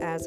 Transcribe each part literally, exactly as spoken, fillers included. As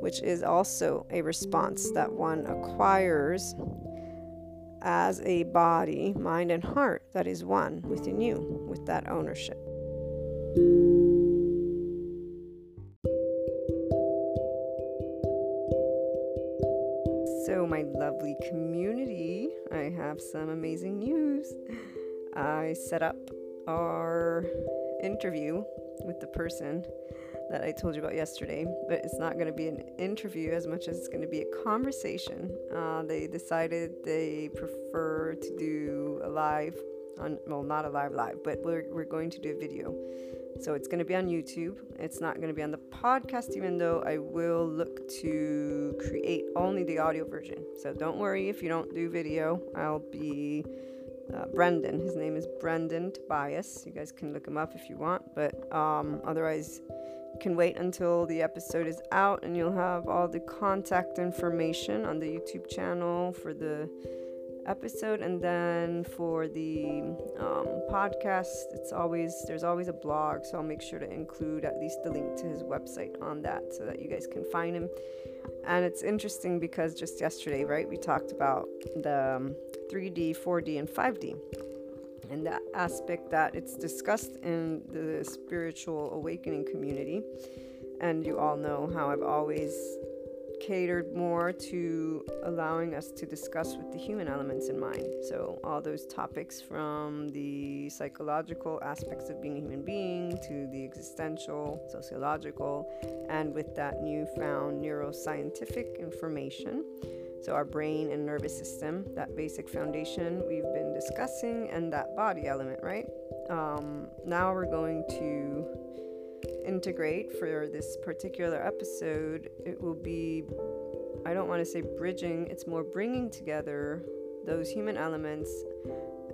which is also a response that one acquires as a body, mind, and heart that is one within you, with that ownership. So, my lovely community, I have some amazing news. I set up our interview with the person that I told you about yesterday, but it's not going to be an interview as much as it's going to be a conversation. Uh, they decided they prefer to do a live, on, well, not a live live, but we're we're going to do a video. So it's going to be on YouTube. It's not going to be on the podcast, even though I will look to create only the audio version. So don't worry if you don't do video. I'll be uh, Brendan. His name is Brendan Tobias. You guys can look him up if you want. But um, otherwise, you can wait until the episode is out, and you'll have all the contact information on the YouTube channel for the episode. And then for the um, podcast, it's always there's always a blog, so I'll make sure to include at least the link to his website on that, so that you guys can find him. And it's interesting because just yesterday, right, we talked about the um, three D, four D, and five D, and that aspect that it's discussed in the spiritual awakening community. And you all know how I've always catered more to allowing us to discuss with the human elements in mind. So all those topics, from the psychological aspects of being a human being to the existential, sociological, and with that newfound neuroscientific information. So our brain and nervous system, that basic foundation we've been discussing, and that body element, right? Um, now we're going to integrate for this particular episode. It will be, I don't want to say bridging, it's more bringing together those human elements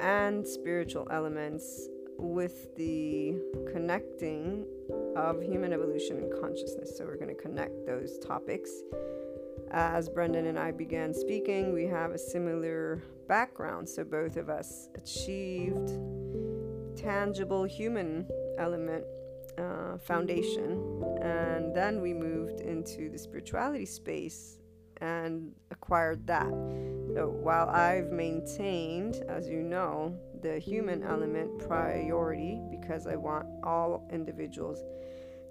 and spiritual elements with the connecting of human evolution and consciousness. So we're going to connect those topics. As Brendan and I began speaking, we have a similar background, so both of us achieved tangible human element Uh, foundation, and then we moved into the spirituality space and acquired that. So while I've maintained, as you know, the human element priority, because I want all individuals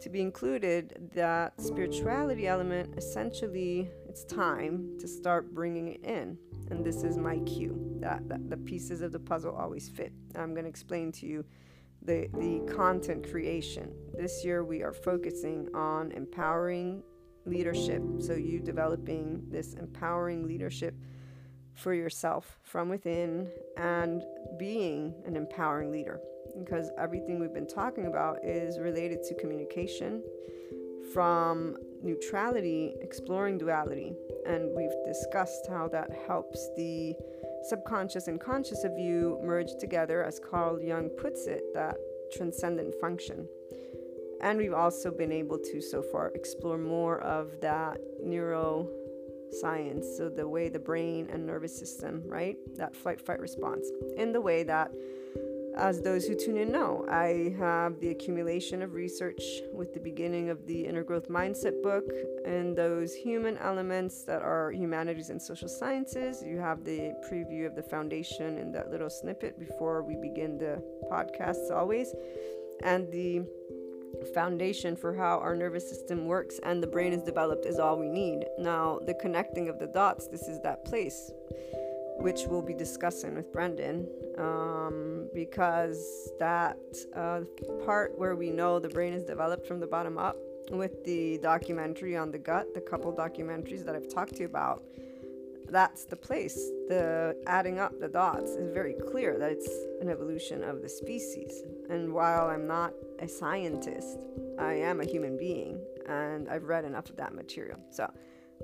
to be included, that spirituality element, essentially it's time to start bringing it in. And this is my cue, that, that the pieces of the puzzle always fit. I'm going to explain to you The, the content creation. This year we are focusing on empowering leadership, so you developing this empowering leadership for yourself from within and being an empowering leader, because everything we've been talking about is related to communication, from neutrality, exploring duality. And we've discussed how that helps the subconscious and conscious of you merge together, as Carl Jung puts it, that transcendent function. And we've also been able to, so far, explore more of that neuroscience, so the way the brain and nervous system, right, that flight-fight response, in the way that As those who tune in know, I have the accumulation of research with the beginning of the Inner Growth Mindset book and those human elements that are humanities and social sciences. You have the preview of the foundation in that little snippet before we begin the podcasts always, and the foundation for how our nervous system works and the brain is developed is all we need. Now, the connecting of the dots, this is that place, which we'll be discussing with Brendan, um, because that uh, part where we know the brain is developed from the bottom up with the documentary on the gut, the couple documentaries that I've talked to you about, that's the place. The adding up the dots is very clear that it's an evolution of the species. And while I'm not a scientist, I am a human being, and I've read enough of that material. So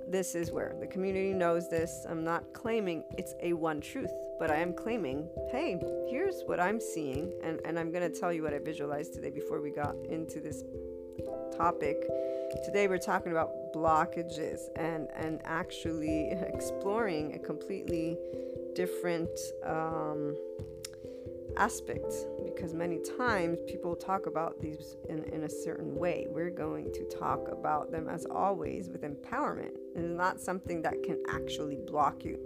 this is where the community knows this. I'm not claiming it's a one truth, but I am claiming, hey, here's what I'm seeing. And, and I'm going to tell you what I visualized today before we got into this topic. Today we're talking about blockages and, and actually exploring a completely different um, aspect, because many times people talk about these in, in a certain way. We're going to talk about them, as always, with empowerment. It's not something that can actually block you,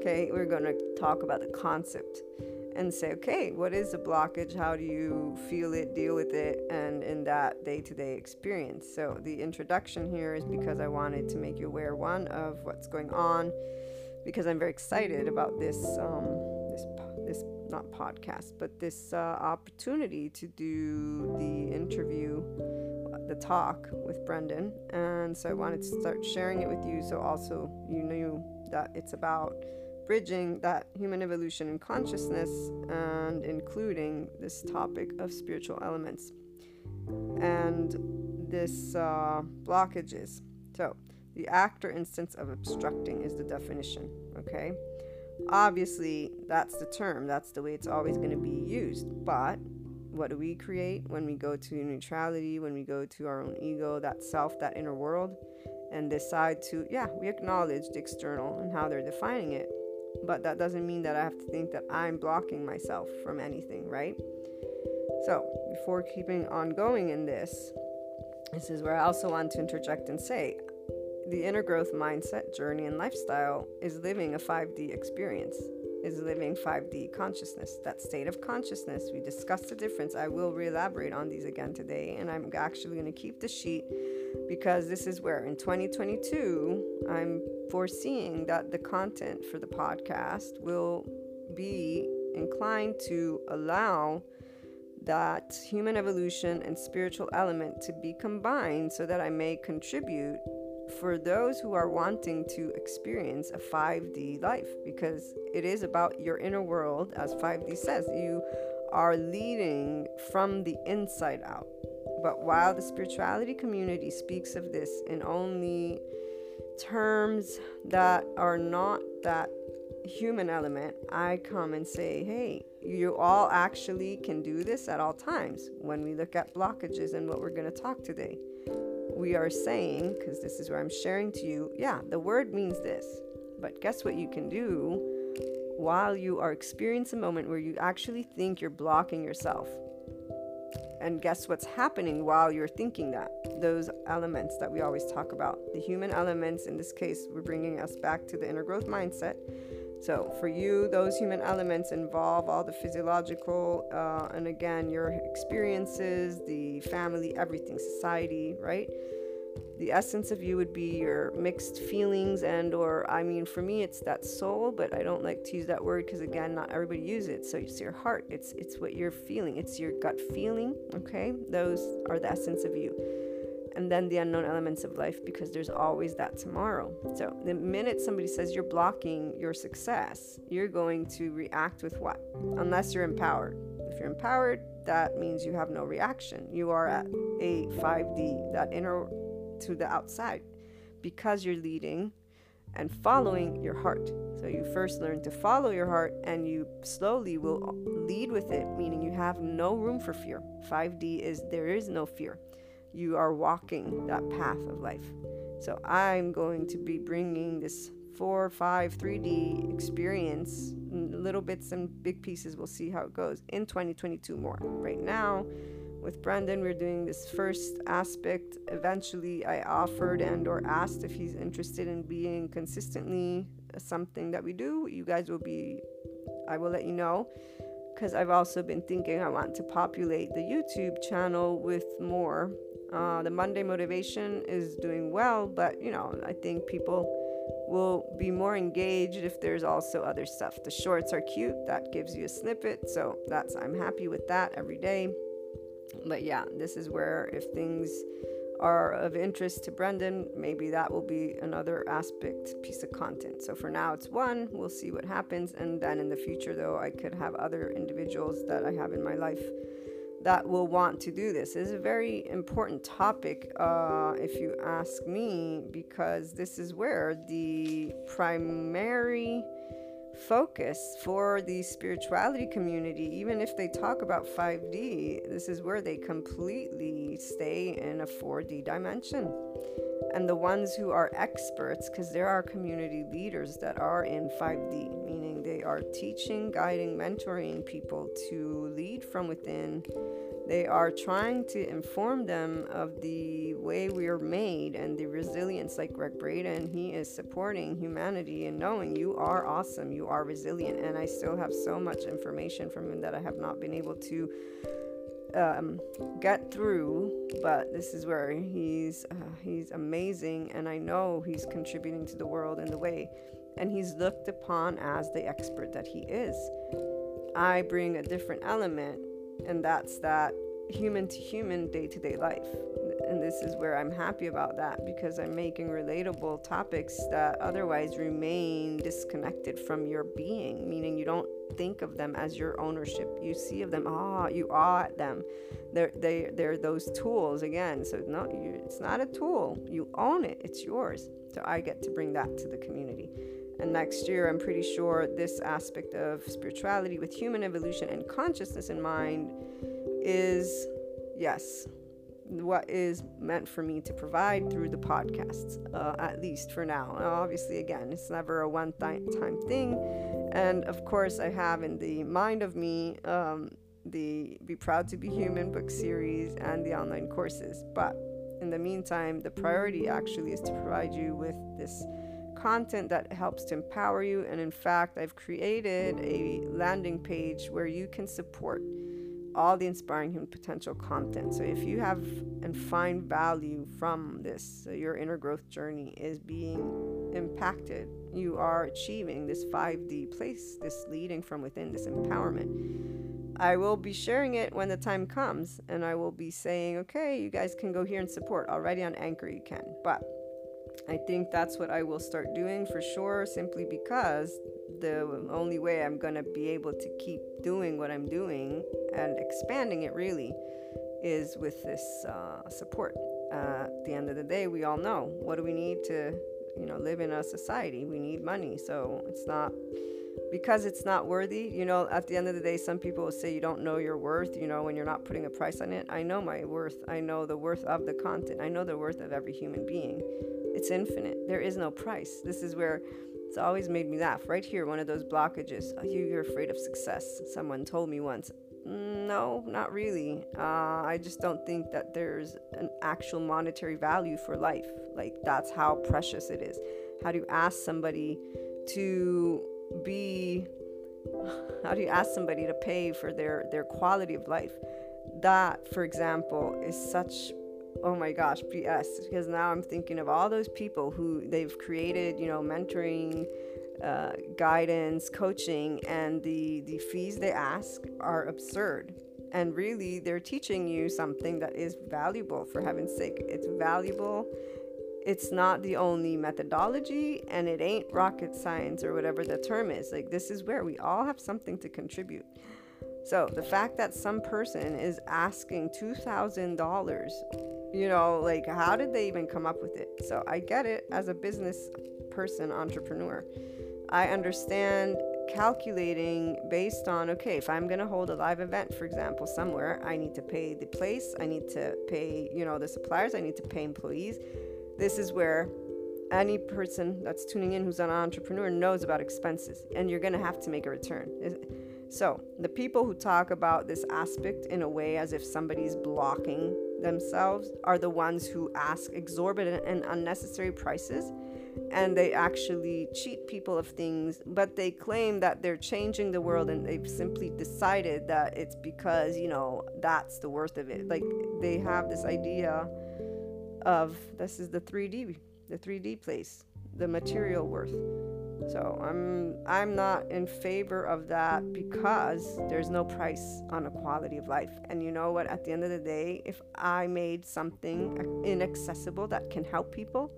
okay? We're going to talk about the concept and say, okay, what is a blockage? How do you feel it, deal with it, and in that day-to-day experience? So the introduction here is because I wanted to make you aware, one, of what's going on, because I'm very excited about this, um, this, this not podcast, but this uh, opportunity to do the interview, the talk with Brendan. And so I wanted to start sharing it with you, so also you knew that it's about bridging that human evolution in consciousness and including this topic of spiritual elements and this uh, blockages. So the act or instance of obstructing is the definition, okay? Obviously, that's the term. That's the way it's always going to be used. But what do we create when we go to neutrality, when we go to our own ego, that self, that inner world, and decide to, yeah, we acknowledge the external and how they're defining it. But that doesn't mean that I have to think that I'm blocking myself from anything, right? So before keeping on going in this, this is where I also want to interject and say, the inner growth mindset, journey, and lifestyle is living a five D experience, is living five D consciousness, that state of consciousness. We discussed the difference. I will re-elaborate on these again today, and I'm actually going to keep the sheet because this is where in twenty twenty-two, I'm foreseeing that the content for the podcast will be inclined to allow that human evolution and spiritual element to be combined so that I may contribute for those who are wanting to experience a five D life, because it is about your inner world. As five D says, you are leading from the inside out. But while the spirituality community speaks of this in only terms that are not that human element, I come and say, hey, you all actually can do this at all times. When we look at blockages and what we're going to talk today, we are saying, because this is where I'm sharing to you, yeah, the word means this, but guess what you can do while you are experiencing a moment where you actually think you're blocking yourself? And guess what's happening while you're thinking that? Those elements that we always talk about, the human elements. In this case, we're bringing us back to the inner growth mindset. So for you, those human elements involve all the physiological, uh, and again, your experiences, the family, everything, society, right? The essence of you would be your mixed feelings and or, I mean, for me, it's that soul, but I don't like to use that word because, again, not everybody uses it. So it's your heart. It's, it's what you're feeling. It's your gut feeling, okay? Those are the essence of you. And then the unknown elements of life, because there's always that tomorrow. So the minute somebody says you're blocking your success, you're going to react with what? Unless you're empowered. If you're empowered, that means you have no reaction. You are at a five D, that inner to the outside, because you're leading and following your heart. So you first learn to follow your heart, and you slowly will lead with it, meaning you have no room for fear. five D is there is no fear. You are walking that path of life. So I'm going to be bringing this four, five, three D experience, little bits and big pieces. We'll see how it goes in twenty twenty-two more. Right now, with Brendan, we're doing this first aspect. Eventually, I offered and or asked if he's interested in being consistently something that we do. You guys will be, I will let you know, because I've also been thinking I want to populate the YouTube channel with more. Uh, the Monday motivation is doing well, but, you know, I think people will be more engaged if there's also other stuff. The shorts are cute. That gives you a snippet. So that's, I'm happy with that every day. But yeah, this is where, if things are of interest to Brendan, maybe that will be another aspect piece of content. So for now it's one. We'll see what happens. And then in the future, though, I could have other individuals that I have in my life that will want to do this. This is a very important topic, uh, if you ask me, because this is where the primary focus for the spirituality community, even if they talk about five D, this is where they completely stay in a four D dimension. And the ones who are experts, because there are community leaders that are in five D, meaning they are teaching, guiding, mentoring people to lead from within. They are trying to inform them of the way we are made and the resilience, like Greg Braden. He is supporting humanity and knowing you are awesome, you are resilient. And I still have so much information from him that I have not been able to um, get through. But this is where he's, uh, he's amazing. And I know he's contributing to the world in the way. And he's looked upon as the expert that he is. I bring a different element. And that's that human to human, day to day life. And this is where I'm happy about that, because I'm making relatable topics that otherwise remain disconnected from your being, meaning you don't think of them as your ownership. You see of them, ah, oh, you awe at them. They're, they, they're those tools again. So no, you, it's not a tool. You own it. It's yours. So I get to bring that to the community. And next year, I'm pretty sure this aspect of spirituality with human evolution and consciousness in mind is, yes, what is meant for me to provide through the podcasts, uh, at least for now. Now, obviously, again, it's never a one-time thing. And of course, I have in the mind of me um, the Be Proud to Be Human book series and the online courses. But in the meantime, the priority actually is to provide you with this content that helps to empower you. And in fact, I've created a landing page where you can support all the inspiring human potential content. So if you have and find value from this, so your inner growth journey is being impacted, you are achieving this five D place, this leading from within, this empowerment. I will be sharing it when the time comes, and I will be saying, okay, you guys can go here and support. Already on Anchor you can, but I think that's what I will start doing for sure, simply because the only way I'm going to be able to keep doing what I'm doing and expanding it really is with this uh, support. Uh, at the end of the day, we all know, what do we need to, you know, live in a society? We need money. So it's not, because it's not worthy, you know, at the end of the day, some people will say you don't know your worth, you know, when you're not putting a price on it. I know my worth. I know the worth of the content. I know the worth of every human being. It's infinite. There is no price. This is where it's always made me laugh. Right here, one of those blockages. Oh, you're afraid of success. Someone told me once. No, not really. Uh, I just don't think that there's an actual monetary value for life. Like, that's how precious it is. How do you ask somebody to be... How do you ask somebody to pay for their, their quality of life? That, for example, is such... oh my gosh, B S, because now I'm thinking of all those people who they've created, you know, mentoring, uh, guidance, coaching, and the, the fees they ask are absurd. And really, they're teaching you something that is valuable, for heaven's sake. It's valuable. It's not the only methodology, and it ain't rocket science or whatever the term is. Like, this is where we all have something to contribute. So the fact that some person is asking two thousand dollars, you know, like, how did they even come up with it? So I get it as a business person, entrepreneur. I understand calculating based on, okay, if I'm going to hold a live event, for example, somewhere, I need to pay the place. I need to pay, you know, the suppliers. I need to pay employees. This is where any person that's tuning in who's an entrepreneur knows about expenses, and you're going to have to make a return. So the people who talk about this aspect in a way as if somebody's blocking themselves are the ones who ask exorbitant and unnecessary prices, and they actually cheat people of things, but they claim that they're changing the world, and they've simply decided that it's because, you know, that's the worth of it. Like, they have this idea of this is the three D, the three D place, the material worth. So I'm I'm not in favor of that, because there's no price on a quality of life. And you know what? At the end of the day, if I made something inaccessible that can help people,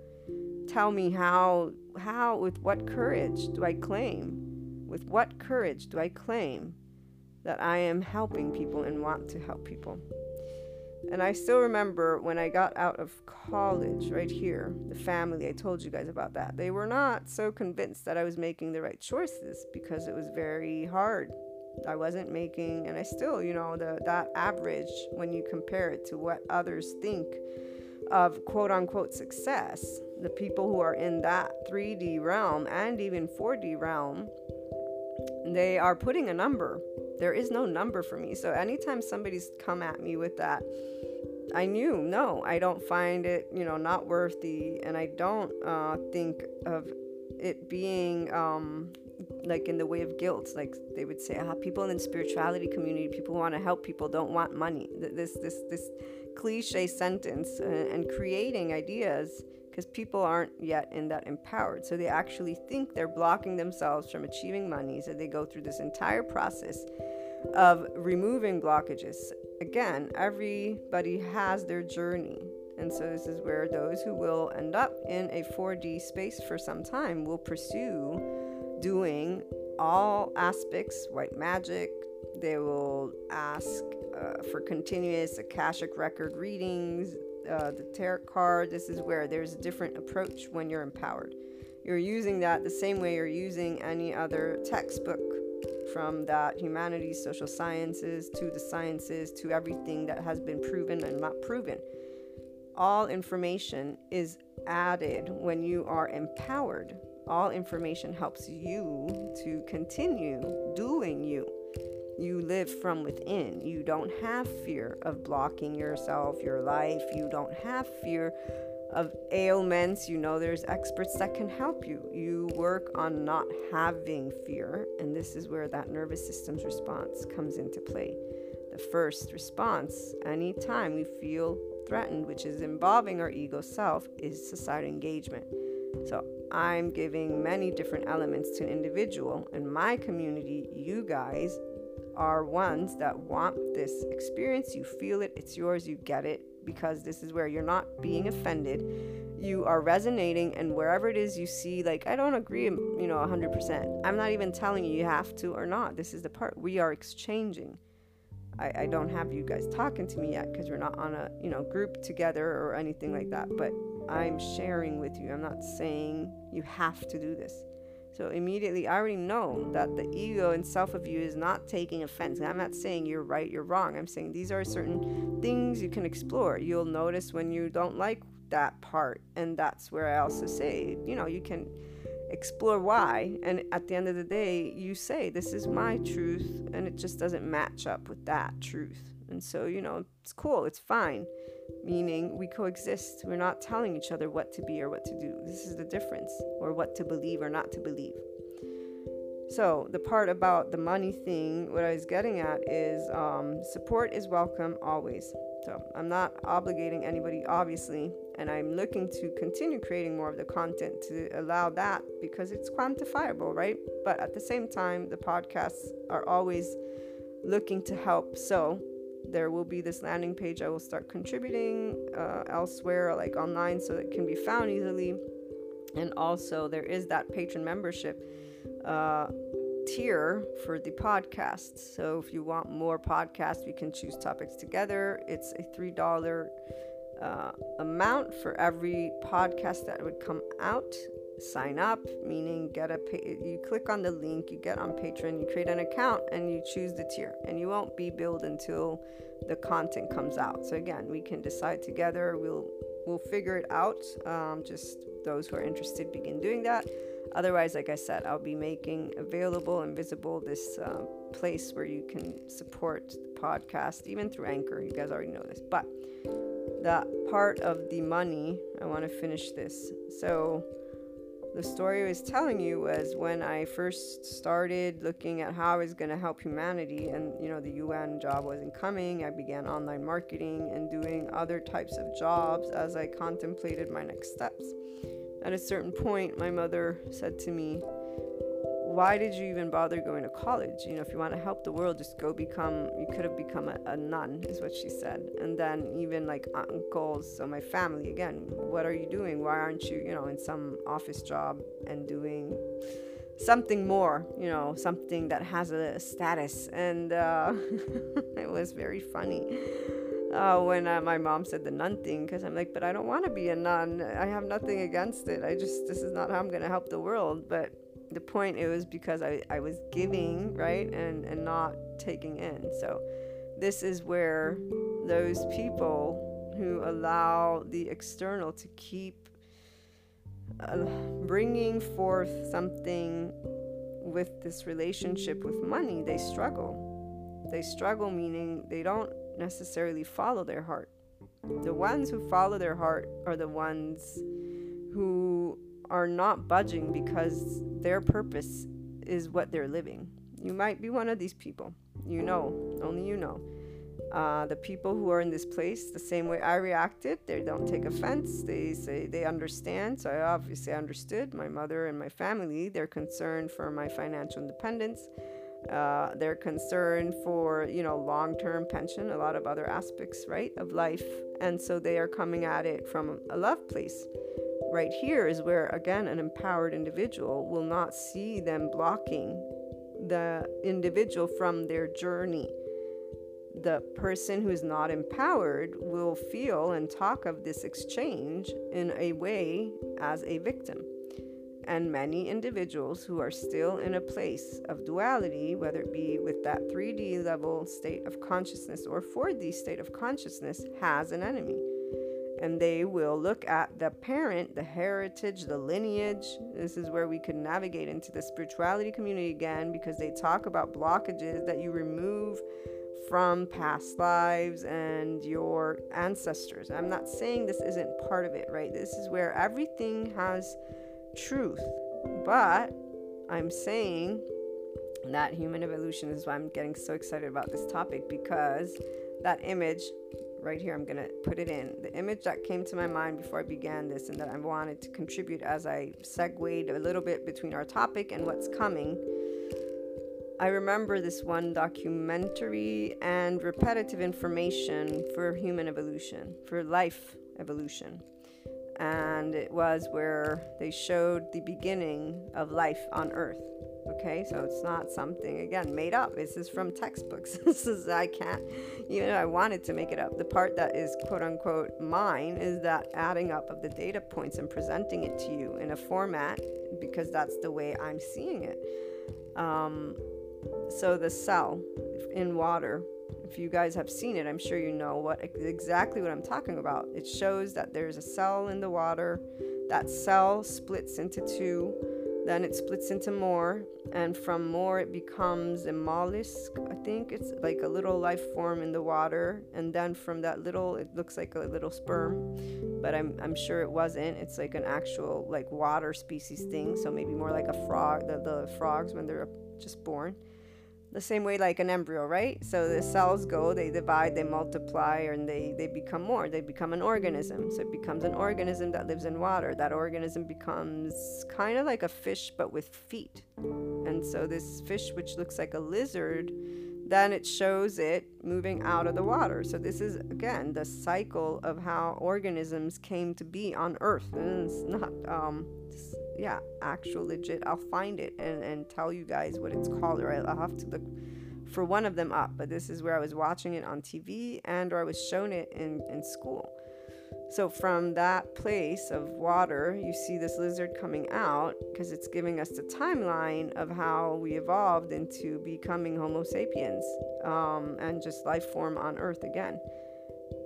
tell me how, how, with what courage do I claim, with what courage do I claim that I am helping people and want to help people? And I still remember when I got out of college right here, the family, I told you guys about that. They were not so convinced that I was making the right choices, because it was very hard. I wasn't making, and I still, you know, the, that average, when you compare it to what others think of quote unquote success, the people who are in that three D realm and even four D realm, they are putting a number. There is no number for me. So anytime somebody's come at me with that, I knew, no, I don't find it, you know, not worthy. And I don't uh, think of it being um, like in the way of guilt. Like they would say, ah, people in spirituality community, people who want to help people don't want money. This, this, this cliche sentence, and, and creating ideas, because people aren't yet in that empowered. So they actually think they're blocking themselves from achieving money. So they go through this entire process of removing blockages. Again, everybody has their journey. And so this is where those who will end up in a four D space for some time will pursue doing all aspects, white magic. They will ask uh, for continuous Akashic record readings. Uh, the tarot card, this is where there's a different approach when you're empowered. You're using that the same way you're using any other textbook, from that humanities, social sciences, to the sciences, to everything that has been proven and not proven. All information is added when you are empowered. All information helps you to continue doing you. You live from within. You don't have fear of blocking yourself, your life. You don't have fear of ailments. You know there's experts that can help you. You work on not having fear. And this is where that nervous system's response comes into play. The first response, anytime we feel threatened, which is involving our ego self, is societal engagement. So I'm giving many different elements to an individual. In my community, you guys are ones that want this experience. You feel it, it's yours, you get it, because this is where you're not being offended. You are resonating, and wherever it is you see, like, I don't agree, you know, one hundred percent. I'm not even telling you you have to or not. This is the part we are exchanging. I, I don't have you guys talking to me yet, because we're not on a, you know, group together or anything like that, but I'm sharing with you. I'm not saying you have to do this. So immediately I already know that the ego and self of you is not taking offense. And I'm not saying you're right, you're wrong. I'm saying these are certain things you can explore. You'll notice when you don't like that part. And that's where I also say, you know, you can explore why. And at the end of the day, you say, this is my truth. And it just doesn't match up with that truth. And so, you know, it's cool. It's fine. Meaning we coexist. We're not telling each other what to be or what to do. This is the difference, or what to believe or not to believe. So the part about the money thing, what I was getting at is um, support is welcome always. So I'm not obligating anybody, obviously, and I'm looking to continue creating more of the content to allow that, because it's quantifiable, right? But at the same time, the podcasts are always looking to help. So there will be this landing page I will start contributing uh, elsewhere, like online, so it can be found easily. And also there is that patron membership uh, tier for the podcast. So if you want more podcasts, we can choose topics together. It's a three dollars uh, amount for every podcast that would come out. Sign up, meaning get a pay- you click on the link, you get on Patreon, you create an account, and you choose the tier, and you won't be billed until the content comes out. So again, we can decide together. We'll we'll figure it out. Um, just those who are interested begin doing that. Otherwise, like I said, I'll be making available and visible this uh, place where you can support the podcast, even through Anchor. You guys already know this. But that part of the money, I want to finish this. So the story I was telling you was when I first started looking at how I was going to help humanity, and, you know, the U N job wasn't coming. I began online marketing and doing other types of jobs as I contemplated my next steps. At a certain point, my mother said to me, why did you even bother going to college? You know, if you want to help the world, just go become, you could have become a, a nun, is what she said. And then even like uncles, so my family, again, what are you doing? Why aren't you, you know, in some office job and doing something more, you know, something that has a status? And uh, it was very funny. Uh, when uh, my mom said the nun thing, because I'm like, but I don't want to be a nun. I have nothing against it. I just, this is not how I'm going to help the world. But the point, it was because I, I was giving, right, and, and not taking in. So this is where those people who allow the external to keep uh, bringing forth something with this relationship with money, they struggle. They struggle, meaning they don't necessarily follow their heart. The ones who follow their heart are the ones who are not budging because their purpose is what they're living. You might be one of these people. You know, only you know. Uh, the people who are in this place, the same way I reacted, they don't take offense. They say they understand. So I obviously understood. My mother and my family, they're concerned for my financial independence. Uh, their concern for, you know, long-term pension, a lot of other aspects, right, of life. And so they are coming at it from a love place. Right here is where, again, an empowered individual will not see them blocking the individual from their journey. The person who is not empowered will feel and talk of this exchange in a way as a victim. And many individuals who are still in a place of duality, whether it be with that three D level state of consciousness or four D state of consciousness, has an enemy. And they will look at the parent, the heritage, the lineage. This is where we can navigate into the spirituality community again, because they talk about blockages that you remove from past lives and your ancestors. I'm not saying this isn't part of it, right? This is where everything has truth, but I'm saying that human evolution is why I'm getting so excited about this topic, because that image right here, I'm gonna put it in the image that came to my mind before I began this, and that I wanted to contribute as I segued a little bit between our topic and what's coming. I remember this one documentary and repetitive information for human evolution, for life evolution. And it was where they showed the beginning of life on Earth. Okay, so it's not something, again, made up. This is from textbooks. This is, I can't, you know, I wanted to make it up. The part that is quote unquote mine is that adding up of the data points and presenting it to you in a format, because that's the way I'm seeing it. Um, so the cell in water, if you guys have seen it, I'm sure you know what exactly what I'm talking about. It shows that there's a cell in the water. That cell splits into two, then it splits into more, and from more it becomes a mollusk. I think it's like a little life form in the water, and then from that little, it looks like a little sperm, but I'm I'm sure it wasn't. It's like an actual like water species thing, so maybe more like a frog, the, the frogs when they're just born. The same way like an embryo, right? So the cells go, they divide, they multiply, and they, they become more. They become an organism. So it becomes an organism that lives in water. That organism becomes kind of like a fish, but with feet. And so this fish, which looks like a lizard, then it shows it moving out of the water. So this is, again, the cycle of how organisms came to be on Earth. And it's not, um, it's, yeah, actual legit. I'll find it and, and tell you guys what it's called, or I'll have to look for one of them up. But this is where I was watching it on T V, and or I was shown it in, in school. So from that place of water, you see this lizard coming out, because it's giving us the timeline of how we evolved into becoming Homo sapiens, um, and just life form on Earth again.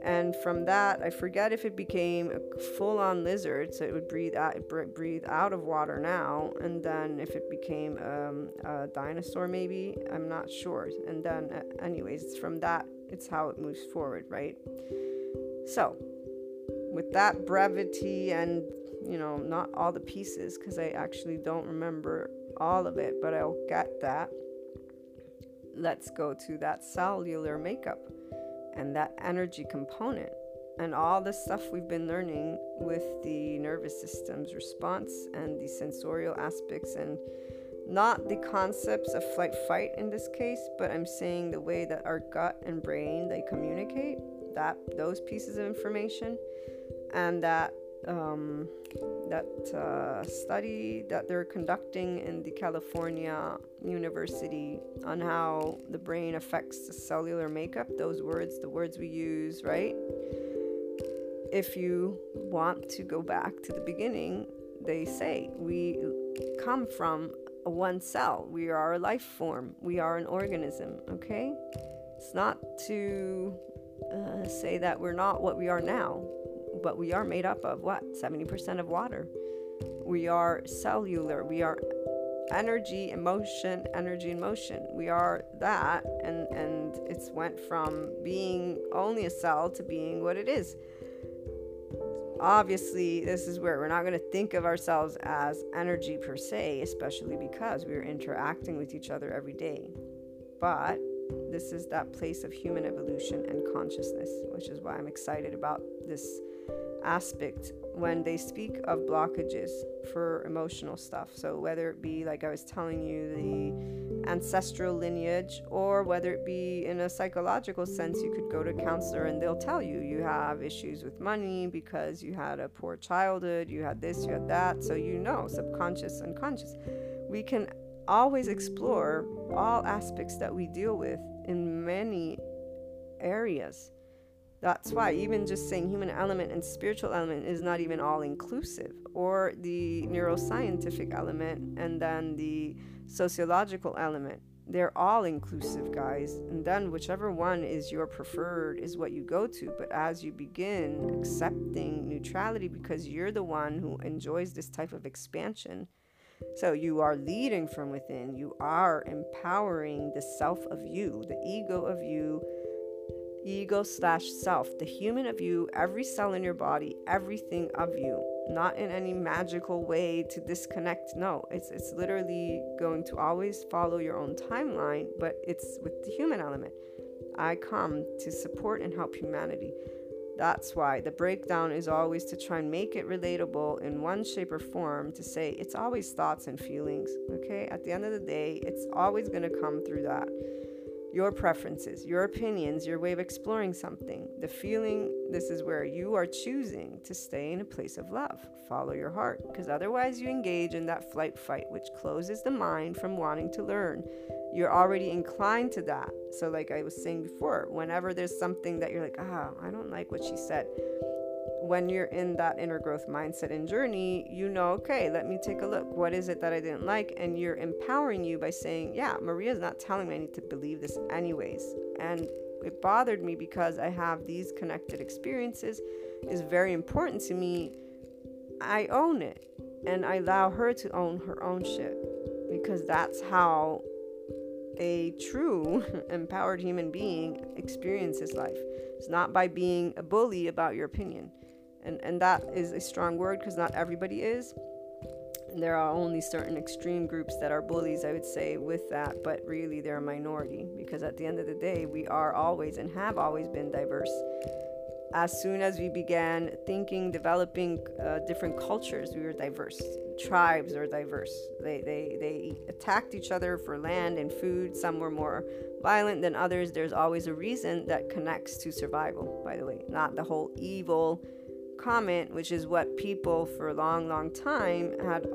And from that, I forget if it became a full-on lizard, so it would breathe out, breathe out of water now, and then if it became um, a dinosaur maybe, I'm not sure. And then uh, anyways, it's from that, it's how it moves forward, right? So, with that brevity and, you know, not all the pieces, because I actually don't remember all of it, but I'll get that. Let's go to that cellular makeup and that energy component and all the stuff we've been learning with the nervous system's response and the sensorial aspects, and not the concepts of flight fight in this case, but I'm saying the way that our gut and brain, they communicate that those pieces of information, and that um that uh, study that they're conducting in the California University on how the brain affects the cellular makeup, those words, the words we use, right? If you want to go back to the beginning, they say we come from a one cell. We are a life form. We are an organism, okay? It's not to uh, say that we're not what we are now. But we are made up of what? seventy percent of water. We are cellular. We are energy, emotion, energy and motion. We are that, and, and it's went from being only a cell to being what it is. Obviously, this is where we're not going to think of ourselves as energy per se, especially because we're interacting with each other every day. But this is that place of human evolution and consciousness, which is why I'm excited about this aspect when they speak of blockages for emotional stuff. So whether it be, like I was telling you, the ancestral lineage, or whether it be in a psychological sense, you could go to a counselor and they'll tell you you have issues with money because you had a poor childhood, you had this, you had that. So, you know, subconscious, unconscious. We can always explore all aspects that we deal with in many areas. That's why even just saying human element and spiritual element is not even all inclusive, or the neuroscientific element and then the sociological element. They're all inclusive, guys. And then whichever one is your preferred is what you go to. But as you begin accepting neutrality, because you're the one who enjoys this type of expansion, so you are leading from within. You are empowering the self of you, the ego of you, ego slash self, the human of you, every cell in your body, everything of you. Not in any magical way to disconnect. No, it's it's literally going to always follow your own timeline, but it's with the human element. I come to support and help humanity. That's why the breakdown is always to try and make it relatable in one shape or form, to say it's always thoughts and feelings, okay? At the end of the day, it's always going to come through that. Your preferences, your opinions, your way of exploring something, the feeling, this is where you are choosing to stay in a place of love. Follow your heart, because otherwise you engage in that flight fight, which closes the mind from wanting to learn. You're already inclined to that. So like I was saying before, whenever there's something that you're like, ah, I don't like what she said. When you're in that inner growth mindset and journey, you know, okay, let me take a look. What is it that I didn't like? And you're empowering you by saying, yeah, Maria's not telling me I need to believe this anyways. And it bothered me because I have these connected experiences. It's very important to me. I own it. And I allow her to own her own shit. Because that's how a true empowered human being experiences life. It's not by being a bully about your opinion. And and that is a strong word, because not everybody is. And there are only certain extreme groups that are bullies, I would say, with that. But really, they're a minority. Because at the end of the day, we are always and have always been diverse. As soon as we began thinking, developing uh, different cultures, we were diverse. Tribes are diverse. They, they, they attacked each other for land and food. Some were more violent than others. There's always a reason that connects to survival, by the way. Not the whole evil comment, which is what people for a long, long time had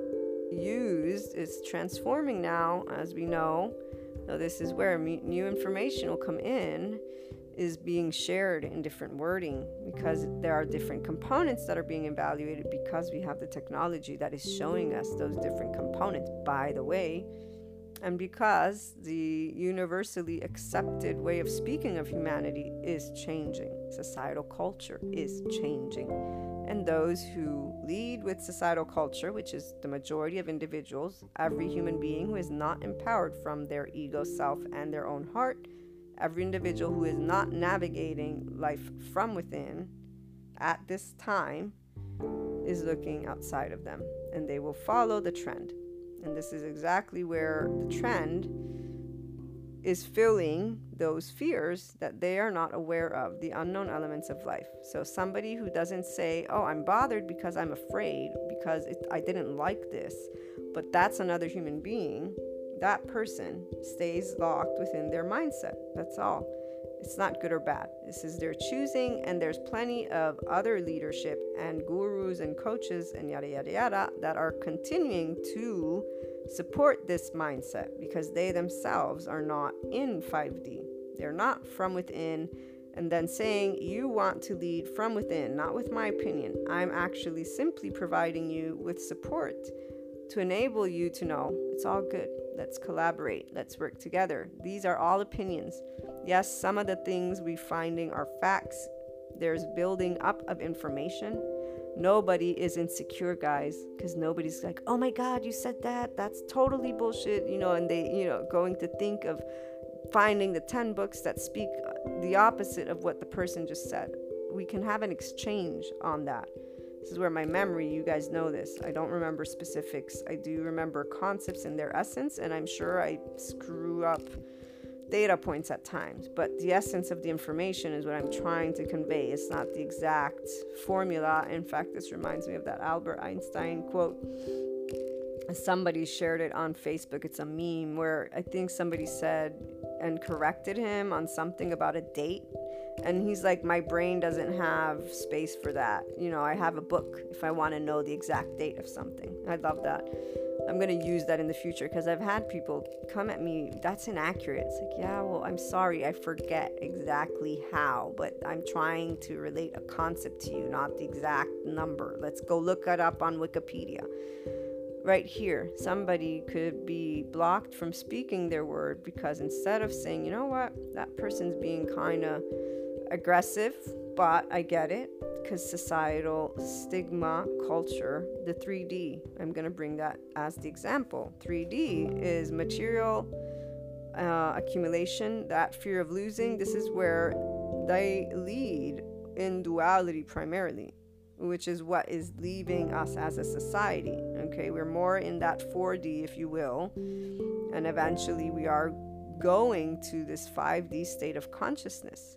used. It's transforming now, as we know. So this is where new information will come in, is being shared in different wording, because there are different components that are being evaluated, because we have the technology that is showing us those different components, by the way. And because the universally accepted way of speaking of humanity is changing. Societal culture is changing, and those who lead with societal culture, which is the majority of individuals, every human being who is not empowered from their ego self and their own heart, every individual who is not navigating life from within at this time is looking outside of them, and they will follow the trend. And this is exactly where the trend is filling those fears that they are not aware of, the unknown elements of life. So somebody who doesn't say, oh, I'm bothered because I'm afraid, because it, I didn't like this, but that's another human being, that person stays locked within their mindset. That's all. It's not good or bad. This is their choosing, and there's plenty of other leadership and gurus and coaches and yada, yada, yada that are continuing to support this mindset because they themselves are not in five D. They're not from within. And then saying you want to lead from within, not with my opinion. I'm actually simply providing you with support to enable you to know it's all good. Let's collaborate. Let's work together. These are all opinions. Yes, some of the things we're finding are facts. There's building up of information. Nobody is insecure, guys, because nobody's like, oh my God, you said that. That's totally bullshit. You know, and they, you know, going to think of finding the ten books that speak the opposite of what the person just said. We can have an exchange on that. This is where my memory, you guys know this. I don't remember specifics. I do remember concepts in their essence, and I'm sure I screw up data points at times, but the essence of the information is what I'm trying to convey. It's not the exact formula. In fact, this reminds me of that Albert Einstein quote. Somebody shared it on Facebook. It's a meme where I think somebody said and corrected him on something about a date. And he's like, my brain doesn't have space for that. You know, I have a book if I want to know the exact date of something. I love that. I'm going to use that in the future because I've had people come at me, that's inaccurate. It's like, yeah, well, I'm sorry. I forget exactly how, but I'm trying to relate a concept to you, not the exact number. Let's go look it up on Wikipedia. Right here, somebody could be blocked from speaking their word because instead of saying, you know what, that person's being kind of aggressive, but I get it, because societal stigma, culture, the three D, I'm going to bring that as the example. three D is material uh, accumulation, that fear of losing. This is where they lead in duality primarily, which is what is leaving us as a society. Okay, we're more in that four D, if you will, and eventually we are going to this five D state of consciousness.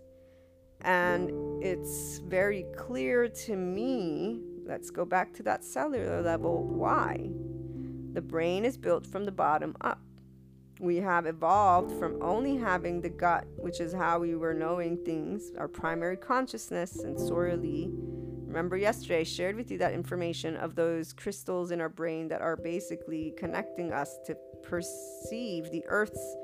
And it's very clear to me, let's go back to that cellular level, why. The brain is built from the bottom up. We have evolved from only having the gut, which is how we were knowing things, our primary consciousness sensorially. Remember yesterday I shared with you that information of those crystals in our brain that are basically connecting us to perceive the Earth's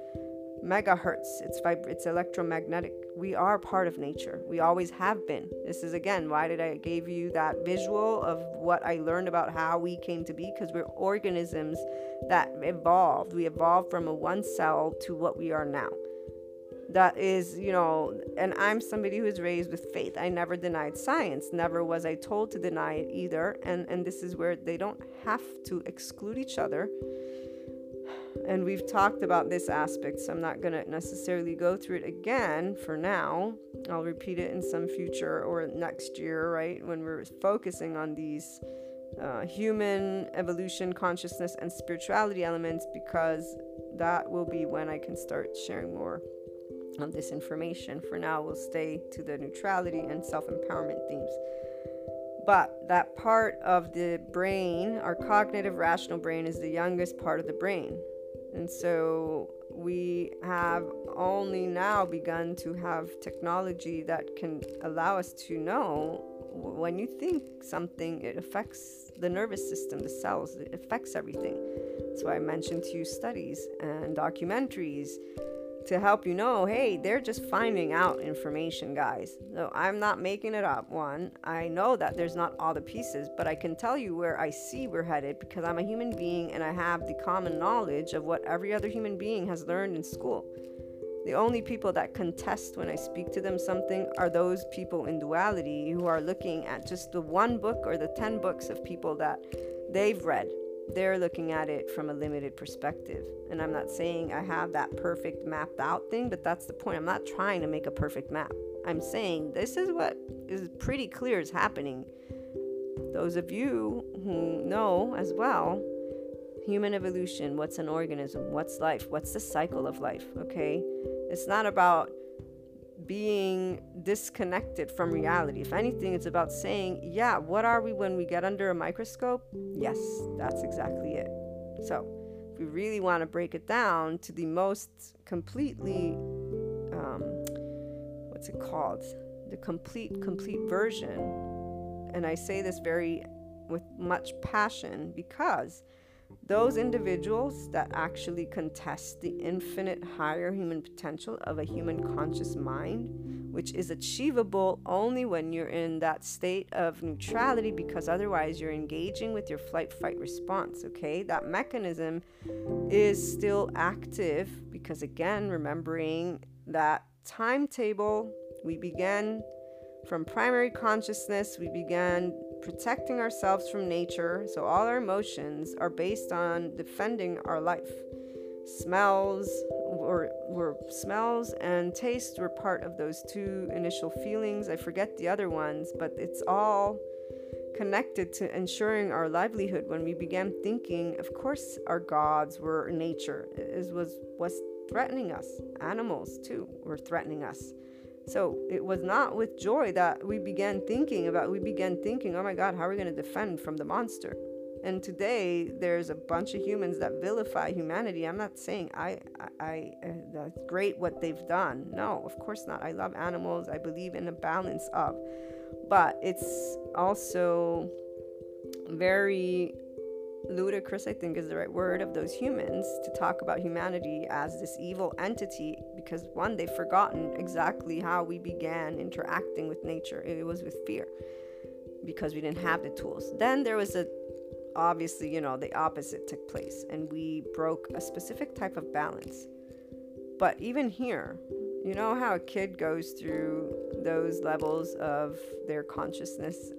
megahertz. It's vib- it's electromagnetic. We are part of nature. We always have been. This is, again, why did I gave you that visual of what I learned about how we came to be, because we're organisms that evolved. We evolved from a one cell to what we are now. That is, you know, and I'm somebody who is raised with faith. I never denied science. Never was I told to deny it either. And, and this is where they don't have to exclude each other. And we've talked about this aspect, so I'm not going to necessarily go through it again for now. I'll repeat it in some future or next year, right? When we're focusing on these uh, human evolution, consciousness, and spirituality elements, because that will be when I can start sharing more of this information. For now, we'll stay to the neutrality and self-empowerment themes. But that part of the brain, our cognitive rational brain, is the youngest part of the brain. And so we have only now begun to have technology that can allow us to know when you think something, it affects the nervous system, the cells, it affects everything. That's why I mentioned to you studies and documentaries to help you know, hey, they're just finding out information, guys. So I'm not making it up, one. I know that there's not all the pieces, but I can tell you where I see we're headed because I'm a human being and I have the common knowledge of what every other human being has learned in school. The only people that contest when I speak to them something are those people in duality who are looking at just the one book or the ten books of people that they've read. They're looking at it from a limited perspective. And I'm not saying I have that perfect mapped out thing, but that's the point. I'm not trying to make a perfect map. I'm saying this is what is pretty clear is happening. Those of you who know as well, human evolution, what's an organism, what's life, what's the cycle of life, okay? It's not about being disconnected from reality. If anything, it's about saying, yeah, what are we when we get under a microscope? Yes, that's exactly it. So if we really want to break it down to the most completely, um, what's it called? The complete, complete version. And I say this very with much passion because those individuals that actually contest the infinite higher human potential of a human conscious mind, which is achievable only when you're in that state of neutrality, because otherwise you're engaging with your flight, fight, response, okay? That mechanism is still active because, again, remembering that timetable, we began from primary consciousness, we began protecting ourselves from nature, so all our emotions are based on defending our life. Smells or were smells and taste were part of those two initial feelings. I forget the other ones, but it's all connected to ensuring our livelihood. When we began thinking, of course, our gods were nature. It was what's threatening us. Animals too were threatening us. So it was not with joy that we began thinking about, we began thinking, oh my God, how are we going to defend from the monster? And today there's a bunch of humans that vilify humanity. I'm not saying I, I, I uh, that's great what they've done. No, of course not. I love animals. I believe in a balance of, but it's also very ludicrous, I think is the right word, of those humans to talk about humanity as this evil entity, because one, they've forgotten exactly how we began interacting with nature. It was with fear because we didn't have the tools. Then there was a, obviously, you know, the opposite took place and we broke a specific type of balance. But even here, you know how a kid goes through those levels of their consciousness.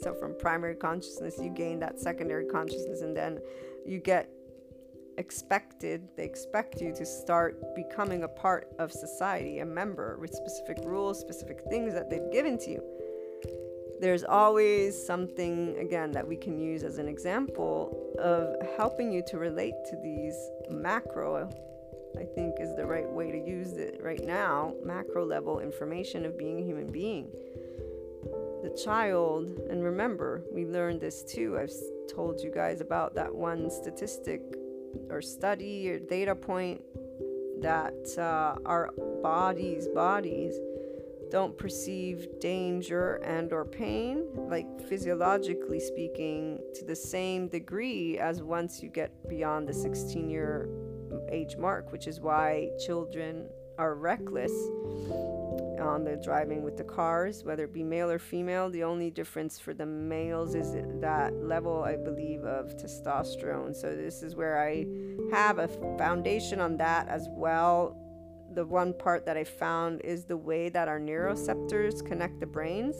So from primary consciousness, you gain that secondary consciousness, and then you get expected, they expect you to start becoming a part of society, a member with specific rules, specific things that they've given to you. There's always something, again, that we can use as an example of helping you to relate to these macro, I think is the right way to use it right now, macro level information of being a human being. The child, and remember, we learned this too. I've told you guys about that one statistic or study or data point that uh, our bodies, bodies don't perceive danger and or pain, like physiologically speaking, to the same degree as once you get beyond the sixteen-year age mark, which is why children are reckless on the driving with the cars, whether it be male or female. The only difference for the males is that level, I believe, of testosterone. So this is where I have a foundation on that as well. The one part that I found is the way that our neuroreceptors connect the brains.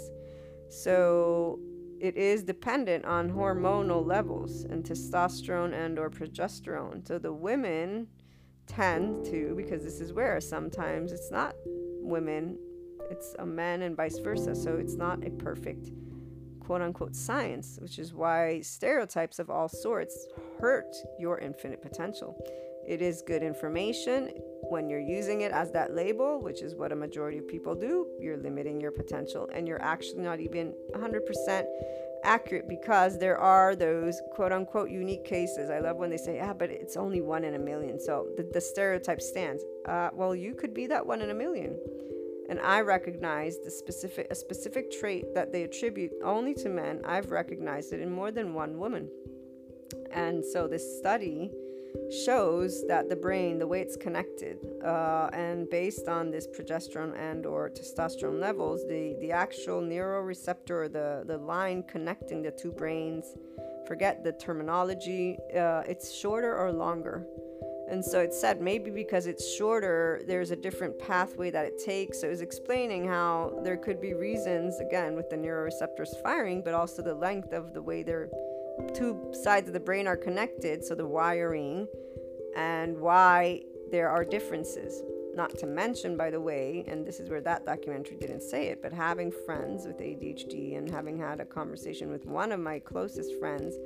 So it is dependent on hormonal levels and testosterone and or progesterone. So the women tend to, because this is where sometimes it's not women, it's a man and vice versa. So it's not a perfect quote-unquote science, which is why stereotypes of all sorts hurt your infinite potential. It is good information. When you're using it as that label, which is what a majority of people do, you're limiting your potential and you're actually not even one hundred percent accurate, because there are those quote-unquote unique cases. I love when they say, ah, but it's only one in a million, so the, the stereotype stands. Uh, well, you could be that one in a million. And I recognize the specific a specific trait that they attribute only to men. I've recognized it in more than one woman. And so this study shows that the brain, the way it's connected, uh, and based on this progesterone and or testosterone levels, the, the actual neuroreceptor, or the, the line connecting the two brains, forget the terminology, uh, it's shorter or longer. And so it said maybe because it's shorter, there's a different pathway that it takes. So it was explaining how there could be reasons, again, with the neuroreceptors firing, but also the length of the way their two sides of the brain are connected, so the wiring, and why there are differences. Not to mention, by the way, and this is where that documentary didn't say it, but having friends with A D H D and having had a conversation with one of my closest friends,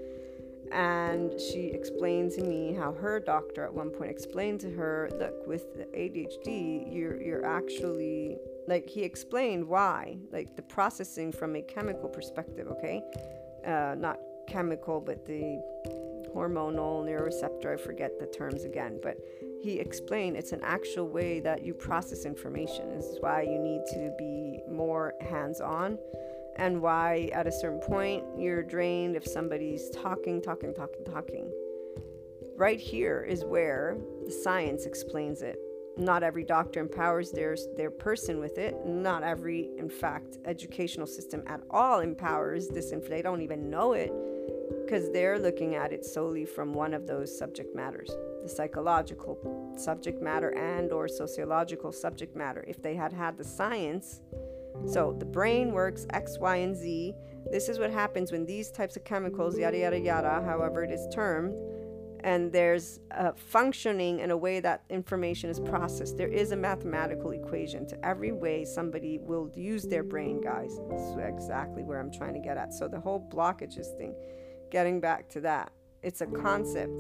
and she explained to me how her doctor at one point explained to her, look, with the A D H D, you're you're actually, like, he explained why, like the processing from a chemical perspective, okay, uh, not chemical, but the hormonal neuroreceptor, I forget the terms again, but he explained it's an actual way that you process information. This is why you need to be more hands-on, and why at a certain point you're drained if somebody's talking, talking, talking, talking. Right here is where the science explains it. Not every doctor empowers their, their person with it. Not every, in fact, educational system at all empowers this. Inf- they don't even know it, because they're looking at it solely from one of those subject matters, the psychological subject matter and or sociological subject matter. If they had had the science, so the brain works X, Y, and Z. This is what happens when these types of chemicals, yada, yada, yada, however it is termed, and there's a functioning in a way that information is processed. There is a mathematical equation to every way somebody will use their brain, guys. This is exactly where I'm trying to get at. So the whole blockages thing, getting back to that, it's a concept.